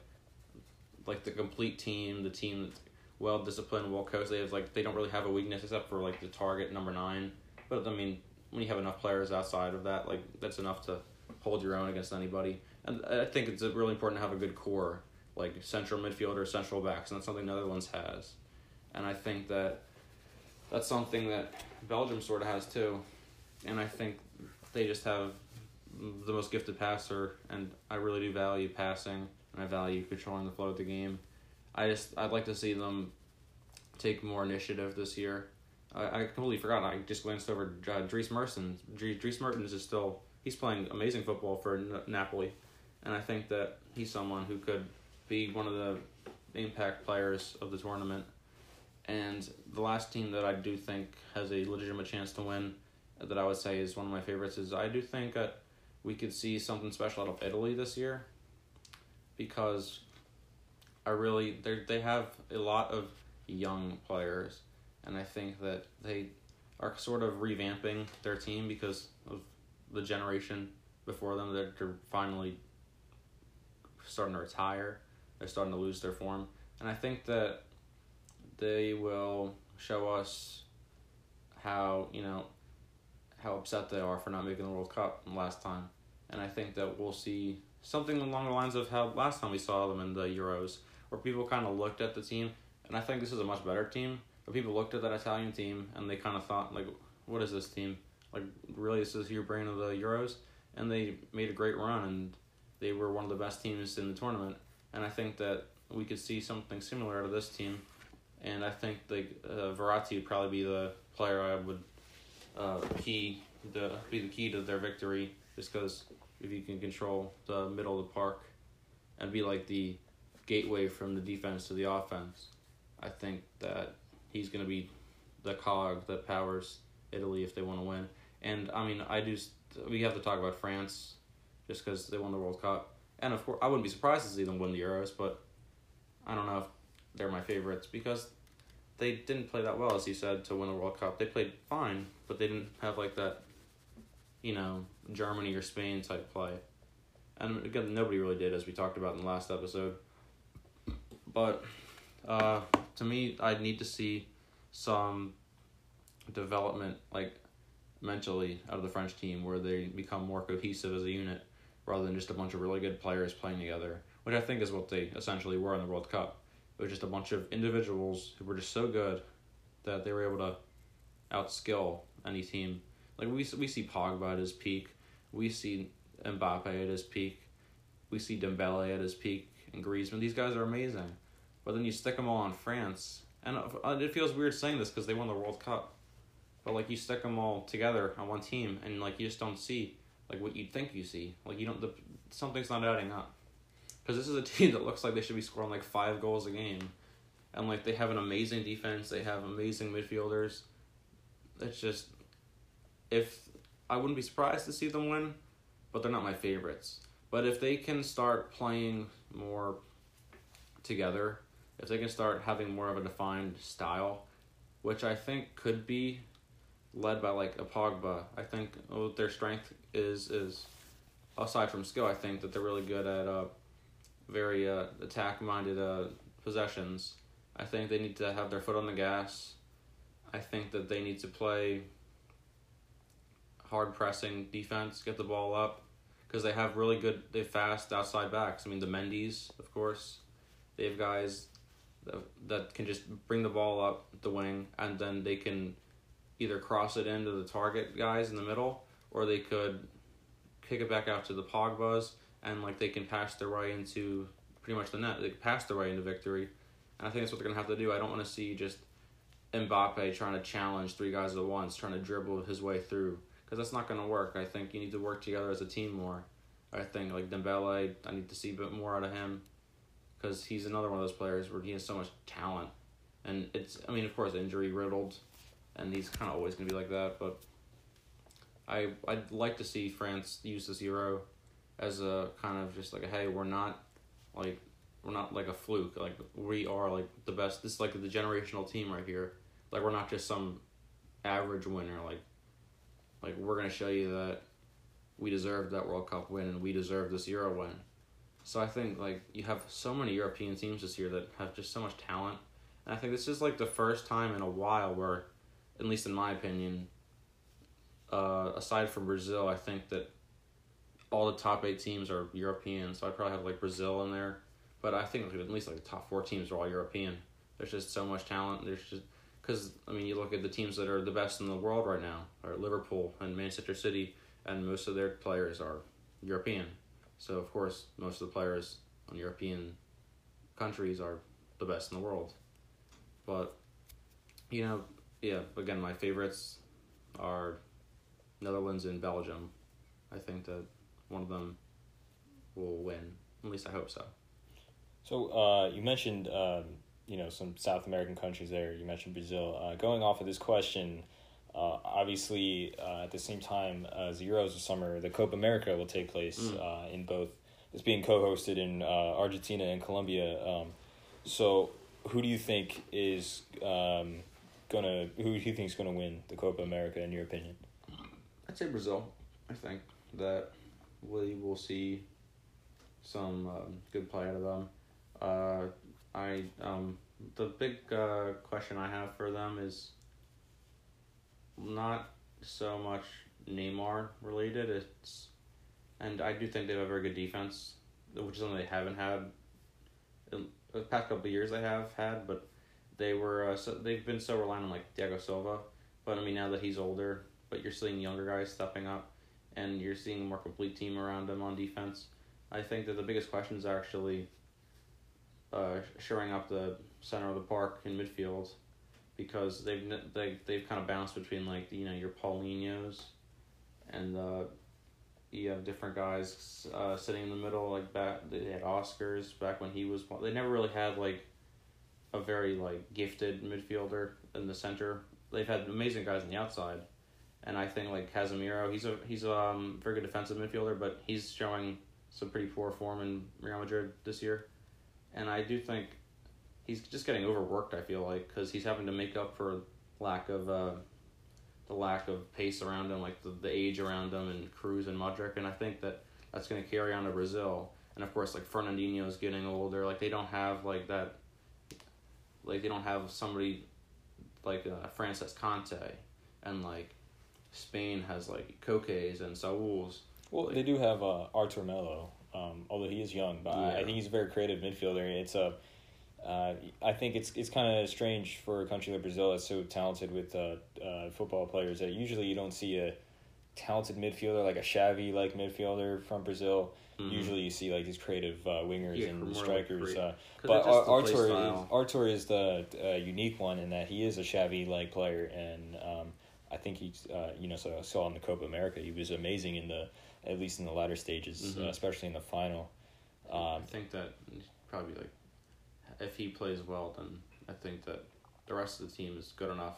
like the complete team, the team that's well disciplined, well coached, they have, like, they don't really have a weakness except for, like, the target number nine. But I mean, when you have enough players outside of that, like, that's enough to hold your own against anybody. And I think it's really important to have a good core, like central midfielders, central backs, and that's something Netherlands has. And I think that that's something that Belgium sort of has too. And I think they just have the most gifted passer, and I really do value passing, and I value controlling the flow of the game. I just, I'd like to see them take more initiative this year. I, I completely forgot. I just glanced over uh, Dries Mertens. Dries Mertens is still, he's playing amazing football for N- Napoli. And I think that he's someone who could be one of the impact players of the tournament. And the last team that I do think has a legitimate chance to win, that I would say is one of my favorites, is I do think that we could see something special out of Italy this year, because I really, they they have a lot of young players, and I think that they are sort of revamping their team because of the generation before them that they're finally starting to retire. They're starting to lose their form, and I think that they will show us how, you know, how upset they are for not making the World Cup last time. And I think that we'll see something along the lines of how last time we saw them in the Euros, where people kind of looked at the team, and I think this is a much better team, but people looked at that Italian team, and they kind of thought, like, what is this team? Like, really, this is your brain of the Euros? And they made a great run, and they were one of the best teams in the tournament. And I think that we could see something similar out of this team. And I think, like, uh, Verratti would probably be the player I would uh, key the be the key to their victory, just because if you can control the middle of the park and be like the gateway from the defense to the offense, I think that he's going to be the cog that powers Italy if they want to win. And, I mean, I do. we have to talk about France just because they won the World Cup. And, of course, I wouldn't be surprised to see them win the Euros, but I don't know if they're my favorites because they didn't play that well, as you said, to win the World Cup. They played fine, but they didn't have, like, that, you know, Germany or Spain type play. And again, nobody really did, as we talked about in the last episode. But uh, to me, I'd need to see some development, like, mentally out of the French team, where they become more cohesive as a unit rather than just a bunch of really good players playing together, which I think is what they essentially were in the World Cup. It was just a bunch of individuals who were just so good that they were able to outskill any team. Like, we we see Pogba at his peak, we see Mbappe at his peak, we see Dembele at his peak, and Griezmann. These guys are amazing. But then you stick them all in France, and it feels weird saying this because they won the World Cup. But, like, you stick them all together on one team, and, like, you just don't see, like, what you'd think you see. Like, you don't, the, something's not adding up. Because this is a team that looks like they should be scoring, like, five goals a game. And, like, they have an amazing defense. They have amazing midfielders. It's just, if, I wouldn't be surprised to see them win, but they're not my favorites. But if they can start playing more together, if they can start having more of a defined style, which I think could be led by, like, a Pogba. I think oh, their strength is, is, aside from skill, I think that they're really good at uh, very uh, attack-minded uh, possessions. I think they need to have their foot on the gas. I think that they need to play hard-pressing defense, get the ball up, because they have really good, they fast outside backs. I mean, the Mendy's, of course. They have guys that, that can just bring the ball up the wing, and then they can either cross it into the target guys in the middle, or they could kick it back out to the Pogbas, and, like, they can pass their way into pretty much the net. They can pass their way into victory, and I think that's what they're going to have to do. I don't want to see just Mbappe trying to challenge three guys at once, trying to dribble his way through, because that's not going to work. I think you need to work together as a team more. I think, like, Dembele, I need to see a bit more out of him, because he's another one of those players where he has so much talent, and it's, I mean, of course, injury-riddled, and he's kind of always going to be like that, but I, I'd like to see France use this Euro as a kind of just like, hey, we're not like we're not like a fluke. Like, we are like the best. This is like the generational team right here. Like, we're not just some average winner. Like, like we're gonna show you that we deserved that World Cup win and we deserve this Euro win. So I think like you have so many European teams this year that have just so much talent. And I think this is like the first time in a while where, at least in my opinion, uh, aside from Brazil, I think that all the top eight teams are European. So I probably have like Brazil in there, but I think at least like the top four teams are all European. There's just so much talent. There's just because I mean you look at the teams that are the best in the world right now are Liverpool and Manchester City, and most of their players are European. So of course most of the players on European countries are the best in the world. But, you know, yeah, again, my favorites are Netherlands and Belgium. I think that one of them will win. At least I hope so. So uh, you mentioned, um, you know, some South American countries there. You mentioned Brazil. Uh, going off of this question, uh, obviously uh, at the same time as the Euros this summer, the Copa America will take place mm. uh, in both. It's being co-hosted in uh, Argentina and Colombia. Um, so... Who do you think is um gonna? Who do you think is gonna win the Copa America in your opinion? I'd say Brazil. I think that we will see some um, good play out of them. Uh, I um the big uh, question I have for them is not so much Neymar related. It's and I do think they have a very good defense, which is something they haven't had. It, The past couple of years they have had, but they were uh, so they've been so reliant on like Diego Silva, but I mean now that he's older, but you're seeing younger guys stepping up, and you're seeing a more complete team around them on defense. I think that the biggest questions are actually, uh, shoring up the center of the park in midfield, because they've they they've kind of bounced between like you know your Paulinhos, and uh, you have different guys uh, sitting in the middle, like back, they had Oscars back when he was, they never really had like a very like gifted midfielder in the center. They've had amazing guys on the outside. And I think like Casemiro, he's a, he's a um, very good defensive midfielder, but he's showing some pretty poor form in Real Madrid this year. And I do think he's just getting overworked, I feel like, because he's having to make up for lack of, uh, the lack of pace around him, like the, the age around him, and Kroos and Modric, and I think that that's going to carry on to Brazil. And of course, like Fernandinho is getting older. Like they don't have like that, like they don't have somebody like uh, Francis Conte, and like Spain has like Coque's and Saúl's. Well, like, they do have uh, Artur Melo, um, although he is young, but yeah. I think he's a very creative midfielder. It's a Uh, I think it's it's kind of strange for a country like Brazil that's so talented with uh, uh, football players that usually you don't see a talented midfielder, like a Xavi-like midfielder from Brazil. Mm-hmm. Usually you see like these creative uh, wingers yeah, and strikers. Like uh, but Artur is, Artur is the uh, unique one in that he is a Xavi-like player, and um, I think he's, uh, you know, so I saw in the Copa America, he was amazing in the, at least in the latter stages, mm-hmm. uh, especially in the final. Um, I think that probably like, if he plays well, then I think that the rest of the team is good enough,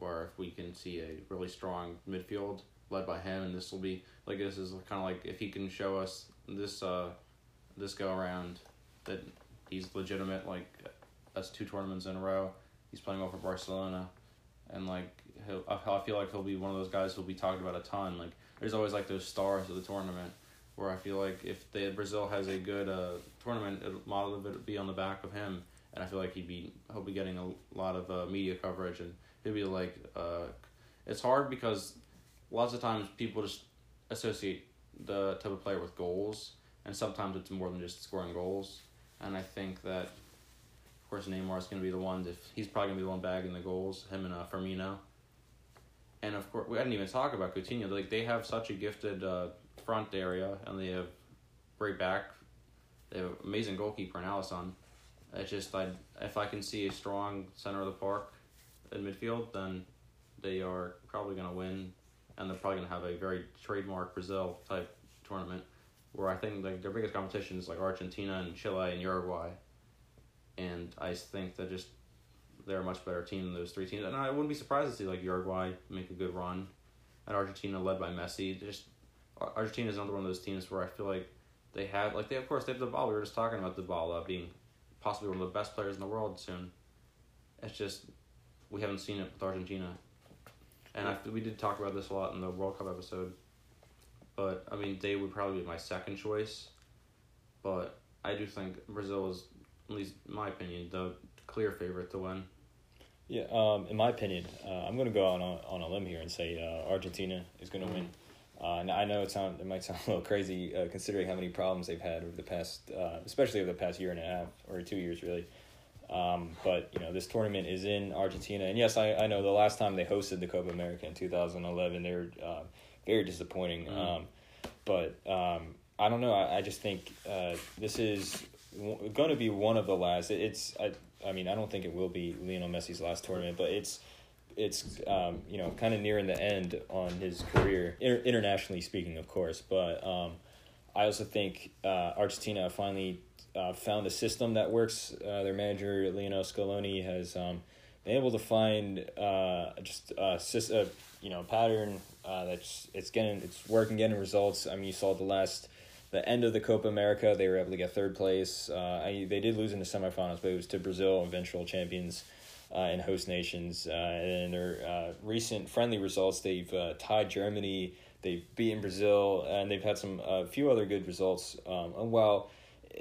or if we can see a really strong midfield led by him, and this will be like this is kind of like if he can show us this uh this go around that he's legitimate, like us two tournaments in a row he's playing well for Barcelona, and like he'll, I feel like he'll be one of those guys who'll be talked about a ton. Like there's always like those stars of the tournament, where I feel like if they, Brazil has a good uh, tournament, a lot of it would be on the back of him, and I feel like he'd be he'll be getting a lot of uh, media coverage, and he'll be like, uh, it's hard because lots of times people just associate the type of player with goals, and sometimes it's more than just scoring goals, and I think that, of course, Neymar is going to be the one, that, he's probably going to be the one bagging the goals, him and uh, Firmino, and of course, we didn't even talk about Coutinho, like they have such a gifted uh, front area, and they have great back. They have an amazing goalkeeper in Alisson. It's just I if I can see a strong center of the park in midfield, then they are probably going to win, and they're probably going to have a very trademark Brazil type tournament, where I think like their biggest competition is like Argentina and Chile and Uruguay, and I think that just they're a much better team than those three teams, and I wouldn't be surprised to see like Uruguay make a good run, and Argentina led by Messi just. Argentina is another one of those teams where I feel like they have, like, they of course they have Dybala. We were just talking about Dybala being possibly one of the best players in the world soon. It's just we haven't seen it with Argentina, and I, we did talk about this a lot in the World Cup episode. But I mean, they would probably be my second choice, but I do think Brazil is, at least in my opinion, the clear favorite to win. Yeah, um, in my opinion, uh, I'm going to go on a, on a limb here and say uh, Argentina is going to win. Uh, and I know it sound it might sound a little crazy uh, considering how many problems they've had over the past, uh, especially over the past year and a half or two years really. Um, but you know this tournament is in Argentina, and yes, I, I know the last time they hosted the Copa America in two thousand eleven, they were uh, very disappointing. Mm. Um, but um, I don't know. I, I just think uh, this is w- going to be one of the last. It, it's I I mean I don't think it will be Lionel Messi's last tournament, but it's. It's, um, you know, kind of nearing the end on his career, inter- internationally speaking, of course. But um, I also think uh, Argentina finally uh, found a system that works. Uh, their manager, Lionel Scaloni, has um, been able to find uh, just a, a you know, pattern uh, that's it's getting it's working, getting results. I mean, you saw the last, the end of the Copa America, they were able to get third place. Uh, I, they did lose in the semifinals, but it was to Brazil, eventual champions. Uh, and host nations, uh, and in their uh, recent friendly results, they've uh, tied Germany, they've beaten Brazil, and they've had some a uh, few other good results. Um, and while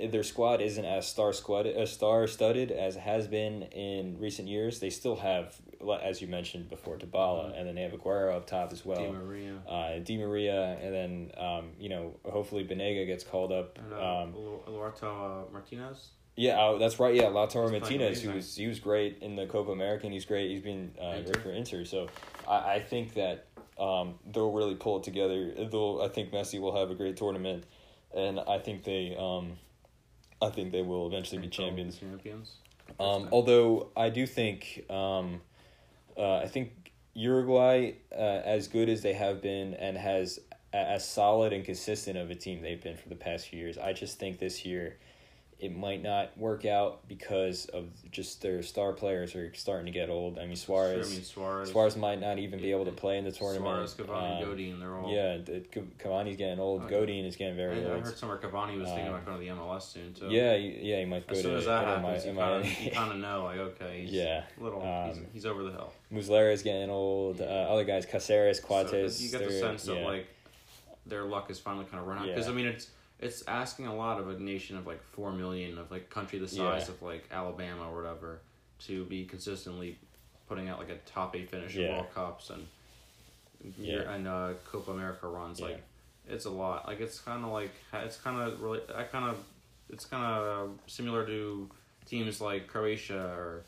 their squad isn't as star squad as star studded as it has been in recent years, they still have, as you mentioned before, Dybala, mm-hmm. and then they have Aguero up top as well. Di Maria, uh, Di Maria, and then um, you know, hopefully Banega gets called up. And, uh, um, Lautaro Martinez. Yeah, uh, that's right. Yeah, Lautaro Martinez, who was he was great in the Copa America, and he's great. He's been uh, great for Inter. So I, I think that um, they'll really pull it together. They'll, I think Messi will have a great tournament, and I think they um, I think they will eventually be champions. Um, although I do think um, uh, I think Uruguay, uh, as good as they have been, and has as solid and consistent of a team they've been for the past few years. I just think this year. It might not work out because of just their star players are starting to get old. I mean, Suarez, sure, I mean, Suarez, Suarez might not even be able to play in the tournament. Suarez, Cavani, um, Godin, they're old. Yeah, the, Cavani's getting old. Oh, Godin is getting very I, old. I heard somewhere Cavani was um, thinking about going to the M L S soon, too. Yeah, yeah, he might go to the M L S. As soon as that happens, you kind of know, like, okay, he's yeah, little, um, he's, he's over the hill. Muslera's getting old. Uh, other guys, Caceres, Coates. So you get the sense that, yeah. like, their luck is finally kind of run out. Because, yeah. I mean, it's... It's asking a lot of a nation of, like, four million, of, like, country the size yeah. of, like, Alabama or whatever, to be consistently putting out, like, a top eight finish in yeah. World Cups and yeah. and uh, Copa America runs. Yeah. Like, it's a lot. Like, it's kind of, like, it's kind of really, I kind of, it's kind of similar to teams like Croatia or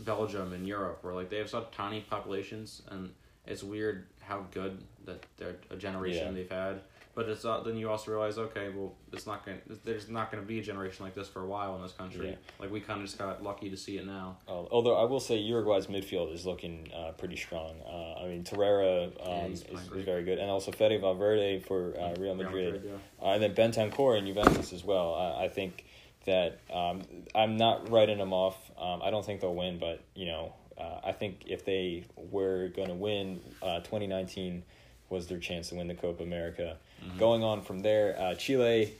Belgium in Europe, where, like, they have such tiny populations, and it's weird how good that they're a generation yeah. they've had. But it's not, then you also realize, okay, well, it's not going. There's not going to be a generation like this for a while in this country. Yeah. Like, we kind of just got lucky to see it now. Uh, although I will say Uruguay's midfield is looking uh, pretty strong. Uh, I mean, Torreira um, yeah, is, is very good, and also Fede Valverde for uh, Real Madrid, Real Madrid yeah. uh, and then Bentancur and Juventus as well. I, I think that um, I'm not writing them off. Um, I don't think they'll win, but you know, uh, I think if they were going to win, uh, twenty nineteen was their chance to win the Copa America. Mm-hmm. Going on from there, uh, Chile,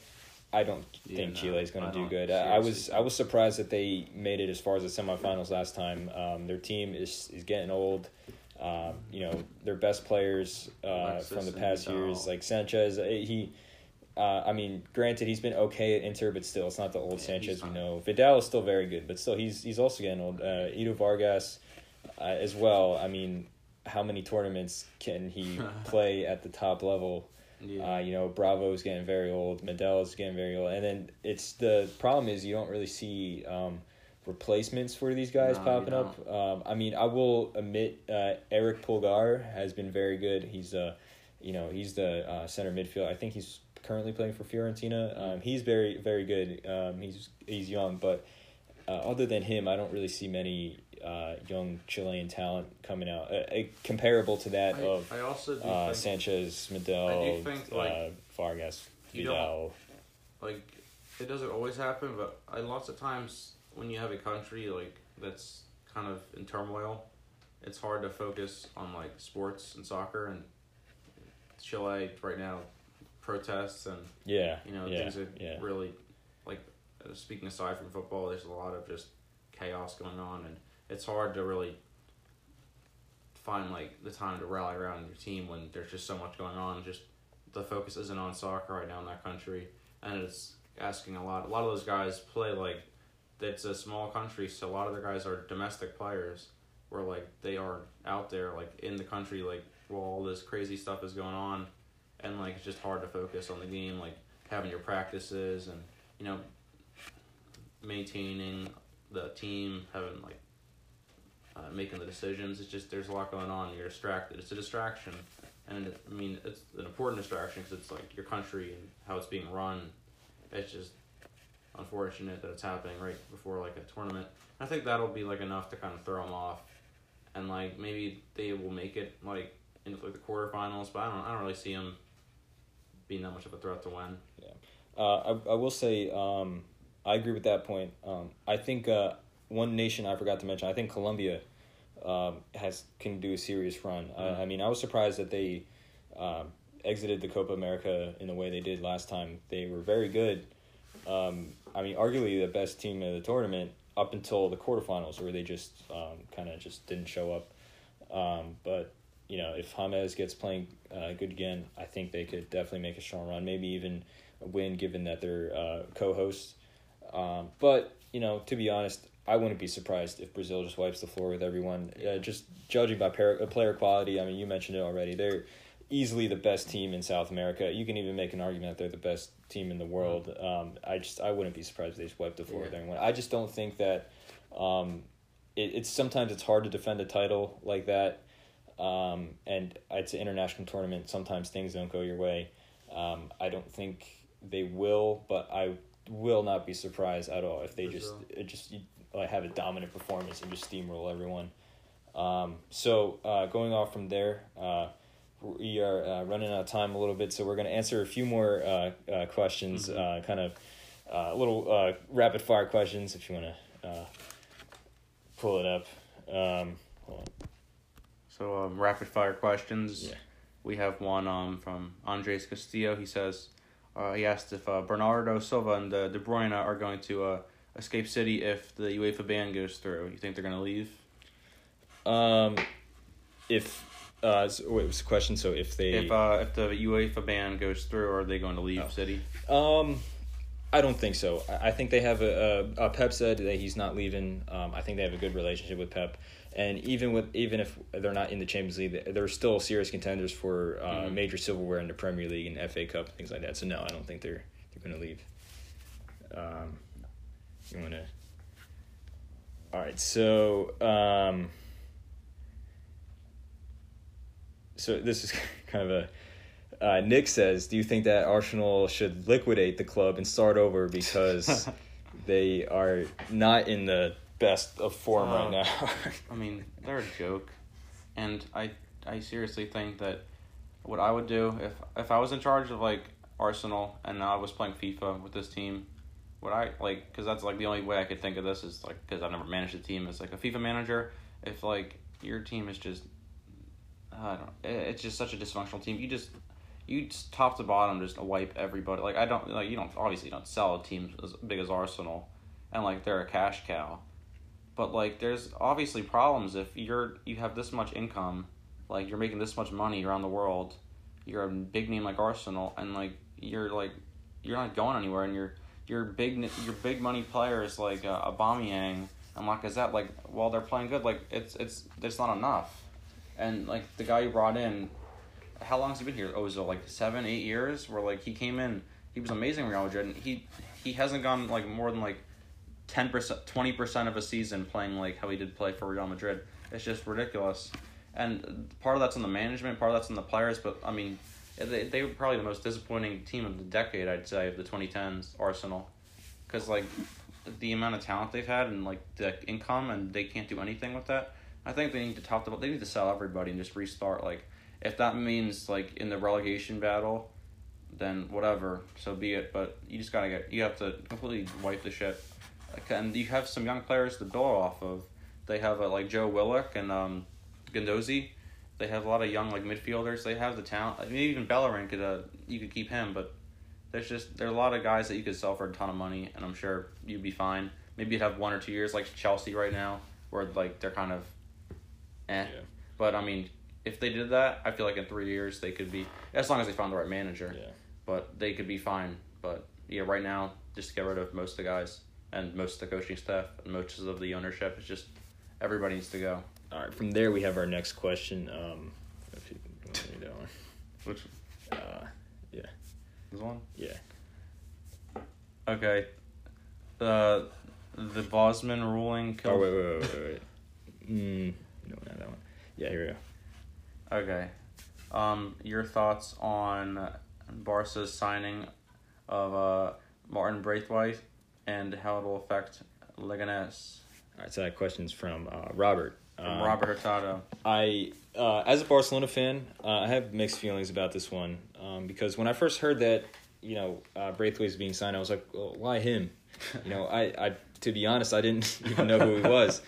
I don't yeah, think no, Chile is going to do good. Uh, I was I was surprised that they made it as far as the semifinals last time. Um, their team is is getting old. Uh, you know, their best players uh, from the past years, like Sanchez, he. Uh, I mean, granted, he's been okay at Inter, but still, it's not the old yeah, Sanchez we know. Vidal is still very good, but still, he's he's also getting old. Uh, Edu Vargas, uh, as well. I mean, how many tournaments can he play at the top level? Yeah. Uh, you know, Bravo is getting very old. Medel is getting very old. And then it's the problem is you don't really see um, replacements for these guys no, popping up. Um, I mean, I will admit uh, Eric Pulgar has been very good. He's, uh, you know, he's the uh, center midfielder. I think he's currently playing for Fiorentina. Um, he's very, very good. Um, he's he's young. But uh, other than him, I don't really see many uh, young Chilean talent coming out, uh, uh, comparable to that I, of I also do uh, think, Sanchez, Medel, I do think, like, uh, Vargas, Vidal. Like, it doesn't always happen, but I, lots of times when you have a country like that's kind of in turmoil, it's hard to focus on, like, sports and soccer, and Chile right now protests and yeah, you know yeah, things are yeah. really like speaking aside from football, there's a lot of just chaos going on, and it's hard to really find like the time to rally around your team when there's just so much going on. Just the focus isn't on soccer right now in that country, and it's asking a lot. A lot of those guys play like it's a small country, so a lot of the guys are domestic players, where like they are out there like in the country like while all this crazy stuff is going on, and like it's just hard to focus on the game, like having your practices and you know maintaining the team, having like uh, making the decisions. It's just there's a lot going on. You're distracted. It's a distraction. And it, I mean, it's an important distraction because it's like your country and how it's being run. It's just unfortunate that it's happening right before like a tournament. And I think that'll be like enough to kind of throw them off, and like maybe they will make it like into like the quarterfinals. But I don't, I don't really see them being that much of a threat to win. Yeah, uh, I I will say um, I agree with that point. Um, I think uh, one nation I forgot to mention. I think Colombia. Um, has can do a serious run. Mm-hmm. I, I mean, I was surprised that they um, exited the Copa America in the way they did last time. They were very good. Um, I mean, arguably the best team of the tournament up until the quarterfinals, where they just um, kind of just didn't show up. Um, but you know, if James gets playing uh, good again, I think they could definitely make a strong run, maybe even a win, given that they're uh, co-hosts. Um, but you know, to be honest, I wouldn't be surprised if Brazil just wipes the floor with everyone. Uh, just judging by par- player quality, I mean, you mentioned it already. They're easily the best team in South America. You can even make an argument that they're the best team in the world. Um, I just I wouldn't be surprised if they just wiped the floor yeah. with everyone. I just don't think that um, it, it's sometimes it's hard to defend a title like that. Um, and it's an international tournament. Sometimes things don't go your way. Um, I don't think they will, but I will not be surprised at all if they Brazil. just it just. Like have a dominant performance and just steamroll everyone. Um, so uh, going off from there, uh, we are uh, running out of time a little bit, so we're going to answer a few more uh, uh, questions, mm-hmm. uh, kind of uh, little uh, rapid-fire questions if you want to uh, pull it up. Um, hold on. So um, rapid-fire questions. Yeah. We have one um, from Andres Castillo. He says uh, he asked if uh, Bernardo Silva and uh, De Bruyne are going to uh, – escape City if the UEFA ban goes through. You think they're going to leave? Um, if uh, so, wait, it was a question. So if they if uh if the UEFA ban goes through, are they going to leave oh. City? Um, I don't think so. I, I think they have a, a, a Pep said that he's not leaving. Um, I think they have a good relationship with Pep, and even with even if they're not in the Champions League, they're still serious contenders for uh, mm-hmm. major silverware in the Premier League and F A Cup and things like that. So no, I don't think they're they're going to leave. Um. You want to... All right, so... Um, so this is kind of a... Uh, Nick says, do you think that Arsenal should liquidate the club and start over because they are not in the best of form uh, right now? I mean, they're a joke. And I I seriously think that what I would do, if if I was in charge of, like, Arsenal and I was playing FIFA with this team... What I like, because that's like the only way I could think of this is like, because I've never managed a team. It's like a FIFA manager. If like your team is just, I don't, it's just such a dysfunctional team. You just, you just top to bottom just wipe everybody. Like I don't like you don't obviously you don't sell a team as big as Arsenal, and like they're a cash cow, but like there's obviously problems if you're you have this much income, like you're making this much money around the world, you're a big name like Arsenal, and like you're like you're not going anywhere, and you're. Your big your big money players like uh, Aubameyang and Lacazette, like while they're playing good, like it's it's it's not enough, and like the guy you brought in, how long has he been here? Oh, is it like seven, eight years? Where like he came in, he was amazing Real Madrid, and he he hasn't gone like more than like ten percent, twenty percent of a season playing like how he did play for Real Madrid. It's just ridiculous, and part of that's on the management, part of that's on the players, but I mean. They they were probably the most disappointing team of the decade, I'd say, of the twenty tens, Arsenal. Because, like, the amount of talent they've had and, like, the income, and they can't do anything with that. I think they need to top the, they need to sell everybody and just restart. Like, if that means, like, in the relegation battle, then whatever, so be it. But you just gotta get, you have to completely wipe the shit. And you have some young players to build off of. They have, a, like, Joe Willock and um, Guendouzi. They have a lot of young like midfielders. They have the talent. I mean, even Bellerin could uh, you could keep him, but there's just there are a lot of guys that you could sell for a ton of money, and I'm sure you'd be fine. Maybe you'd have one or two years like Chelsea right now, where like they're kind of, eh. Yeah. But I mean, if they did that, I feel like in three years they could be, as long as they found the right manager. Yeah. But they could be fine. But yeah, right now just get rid of most of the guys and most of the coaching staff and most of the ownership. It's just everybody needs to go. All right, from there we have our next question. Um, if you can read that one. Which one? Uh, yeah. This one? Yeah. Okay. Uh, the Bosman ruling killed... Oh, wait, wait, wait, wait, wait. mm, no, not that one. Yeah, here we go. Okay. Um, your thoughts on Barca's signing of uh, Martin Braithwaite and how it will affect Leganés? All right, so that question's from uh, Robert. Um, Robert Hurtado. I, uh, as a Barcelona fan, uh, I have mixed feelings about this one um, because when I first heard that, you know, uh, Braithwaite's being signed, I was like, well, why him? You know, I, I, to be honest, I didn't even know who he was.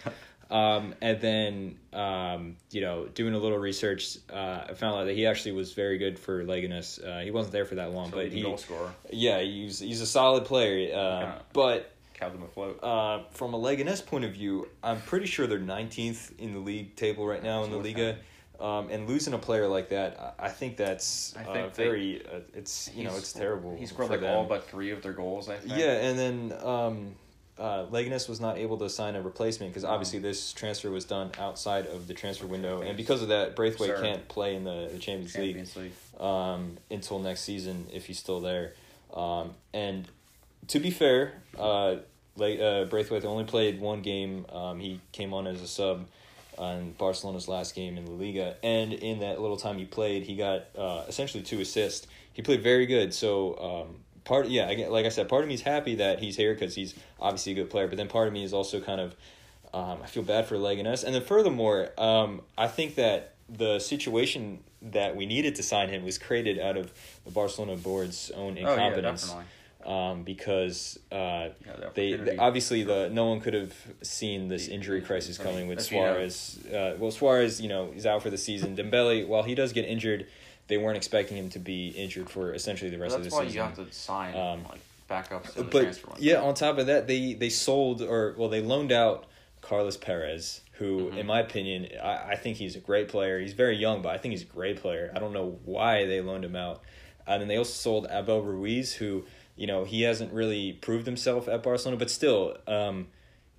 Um, and then, um, you know, doing a little research, uh, I found out that he actually was very good for Leganés. Uh, he wasn't there for that long, so but he goal scorer. Yeah, he's he's a solid player. Uh, yeah. But. Kept them afloat. Uh, from a Leganés point of view, I'm pretty sure they're nineteenth in the league table right now in the Liga, um, and losing a player like that, I think that's I think uh, very. They, uh, it's you know it's terrible. He scored like them. all but three of their goals, I think. Yeah, and then um, uh, Leganés was not able to sign a replacement because obviously mm-hmm. this transfer was done outside of the transfer window, and because of that, Braithwaite Sir. can't play in the, the Champions, Champions League, League. Um, until next season if he's still there, um, and. To be fair, uh, uh, Braithwaite only played one game. Um, he came on as a sub on Barcelona's last game in La Liga. And in that little time he played, he got uh, essentially two assists. He played very good. So, um, part yeah, like I said, part of me is happy that he's here because he's obviously a good player. But then part of me is also kind of, um, I feel bad for Leganés. And then furthermore, um, I think that the situation that we needed to sign him was created out of the Barcelona board's own incompetence. Oh, yeah, definitely. Um, because uh, yeah, they, they obviously the no one could have seen this injury crisis coming with Suarez. Uh, well, Suarez, you know, is out for the season. Dembele, while he does get injured, they weren't expecting him to be injured for essentially the rest well, of the season. That's why you have to sign um, like backups. In the but transfer window. Yeah, on top of that, they they sold or well they loaned out Carlos Perez, who, mm-hmm. in my opinion, I, I think he's a great player. He's very young, but I think he's a great player. I don't know why they loaned him out, and then they also sold Abel Ruiz, who. You know, he hasn't really proved himself at Barcelona, but still, um,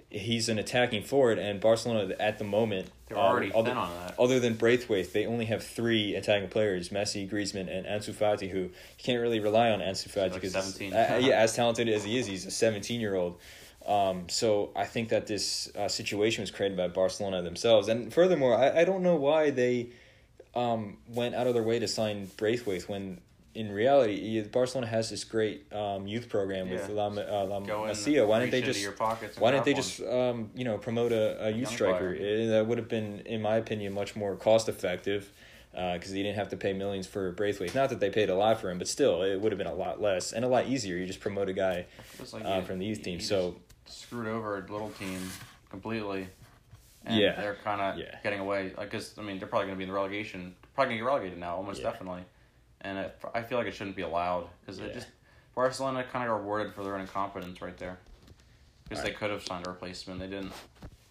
he's an attacking forward, and Barcelona at the moment... They're already um, other, thin on that. Other than Braithwaite, they only have three attacking players, Messi, Griezmann, and Ansu Fati, who you can't really rely on Ansu Fati because... Like seventeen. Uh, yeah, as talented as he is, he's a seventeen-year-old. Um, so I think that this uh, situation was created by Barcelona themselves. And furthermore, I, I don't know why they um, went out of their way to sign Braithwaite when... In reality, Barcelona has this great um, youth program with yeah. La, uh, La Masia. Why didn't they just? Why didn't they one. just? Um, you know, promote a, a youth Young striker. It, that would have been, in my opinion, much more cost effective, because uh, they didn't have to pay millions for Braithwaite. Not that they paid a lot for him, but still, it would have been a lot less and a lot easier. You just promote a guy like uh, you, from the youth you team. So screwed over a little team completely. And yeah, they're kind of yeah. getting away. Like, cause I mean, they're probably going to be in the relegation. Probably going to get relegated now, almost yeah. definitely. And it, I feel like it shouldn't be allowed because yeah. just Barcelona kind of rewarded for their incompetence right there because right. they could have signed a replacement. They didn't.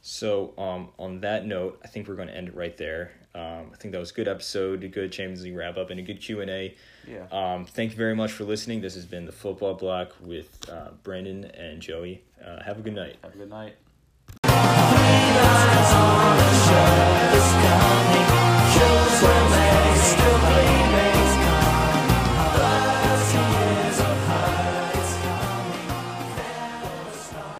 So um, on that note, I think we're going to end it right there. Um, I think that was a good episode, a good Champions League wrap-up, and a good Q and A. Yeah. Um, thank you very much for listening. This has been the Football Block with uh, Brandon and Joey. Uh, have a good night. Have a good night.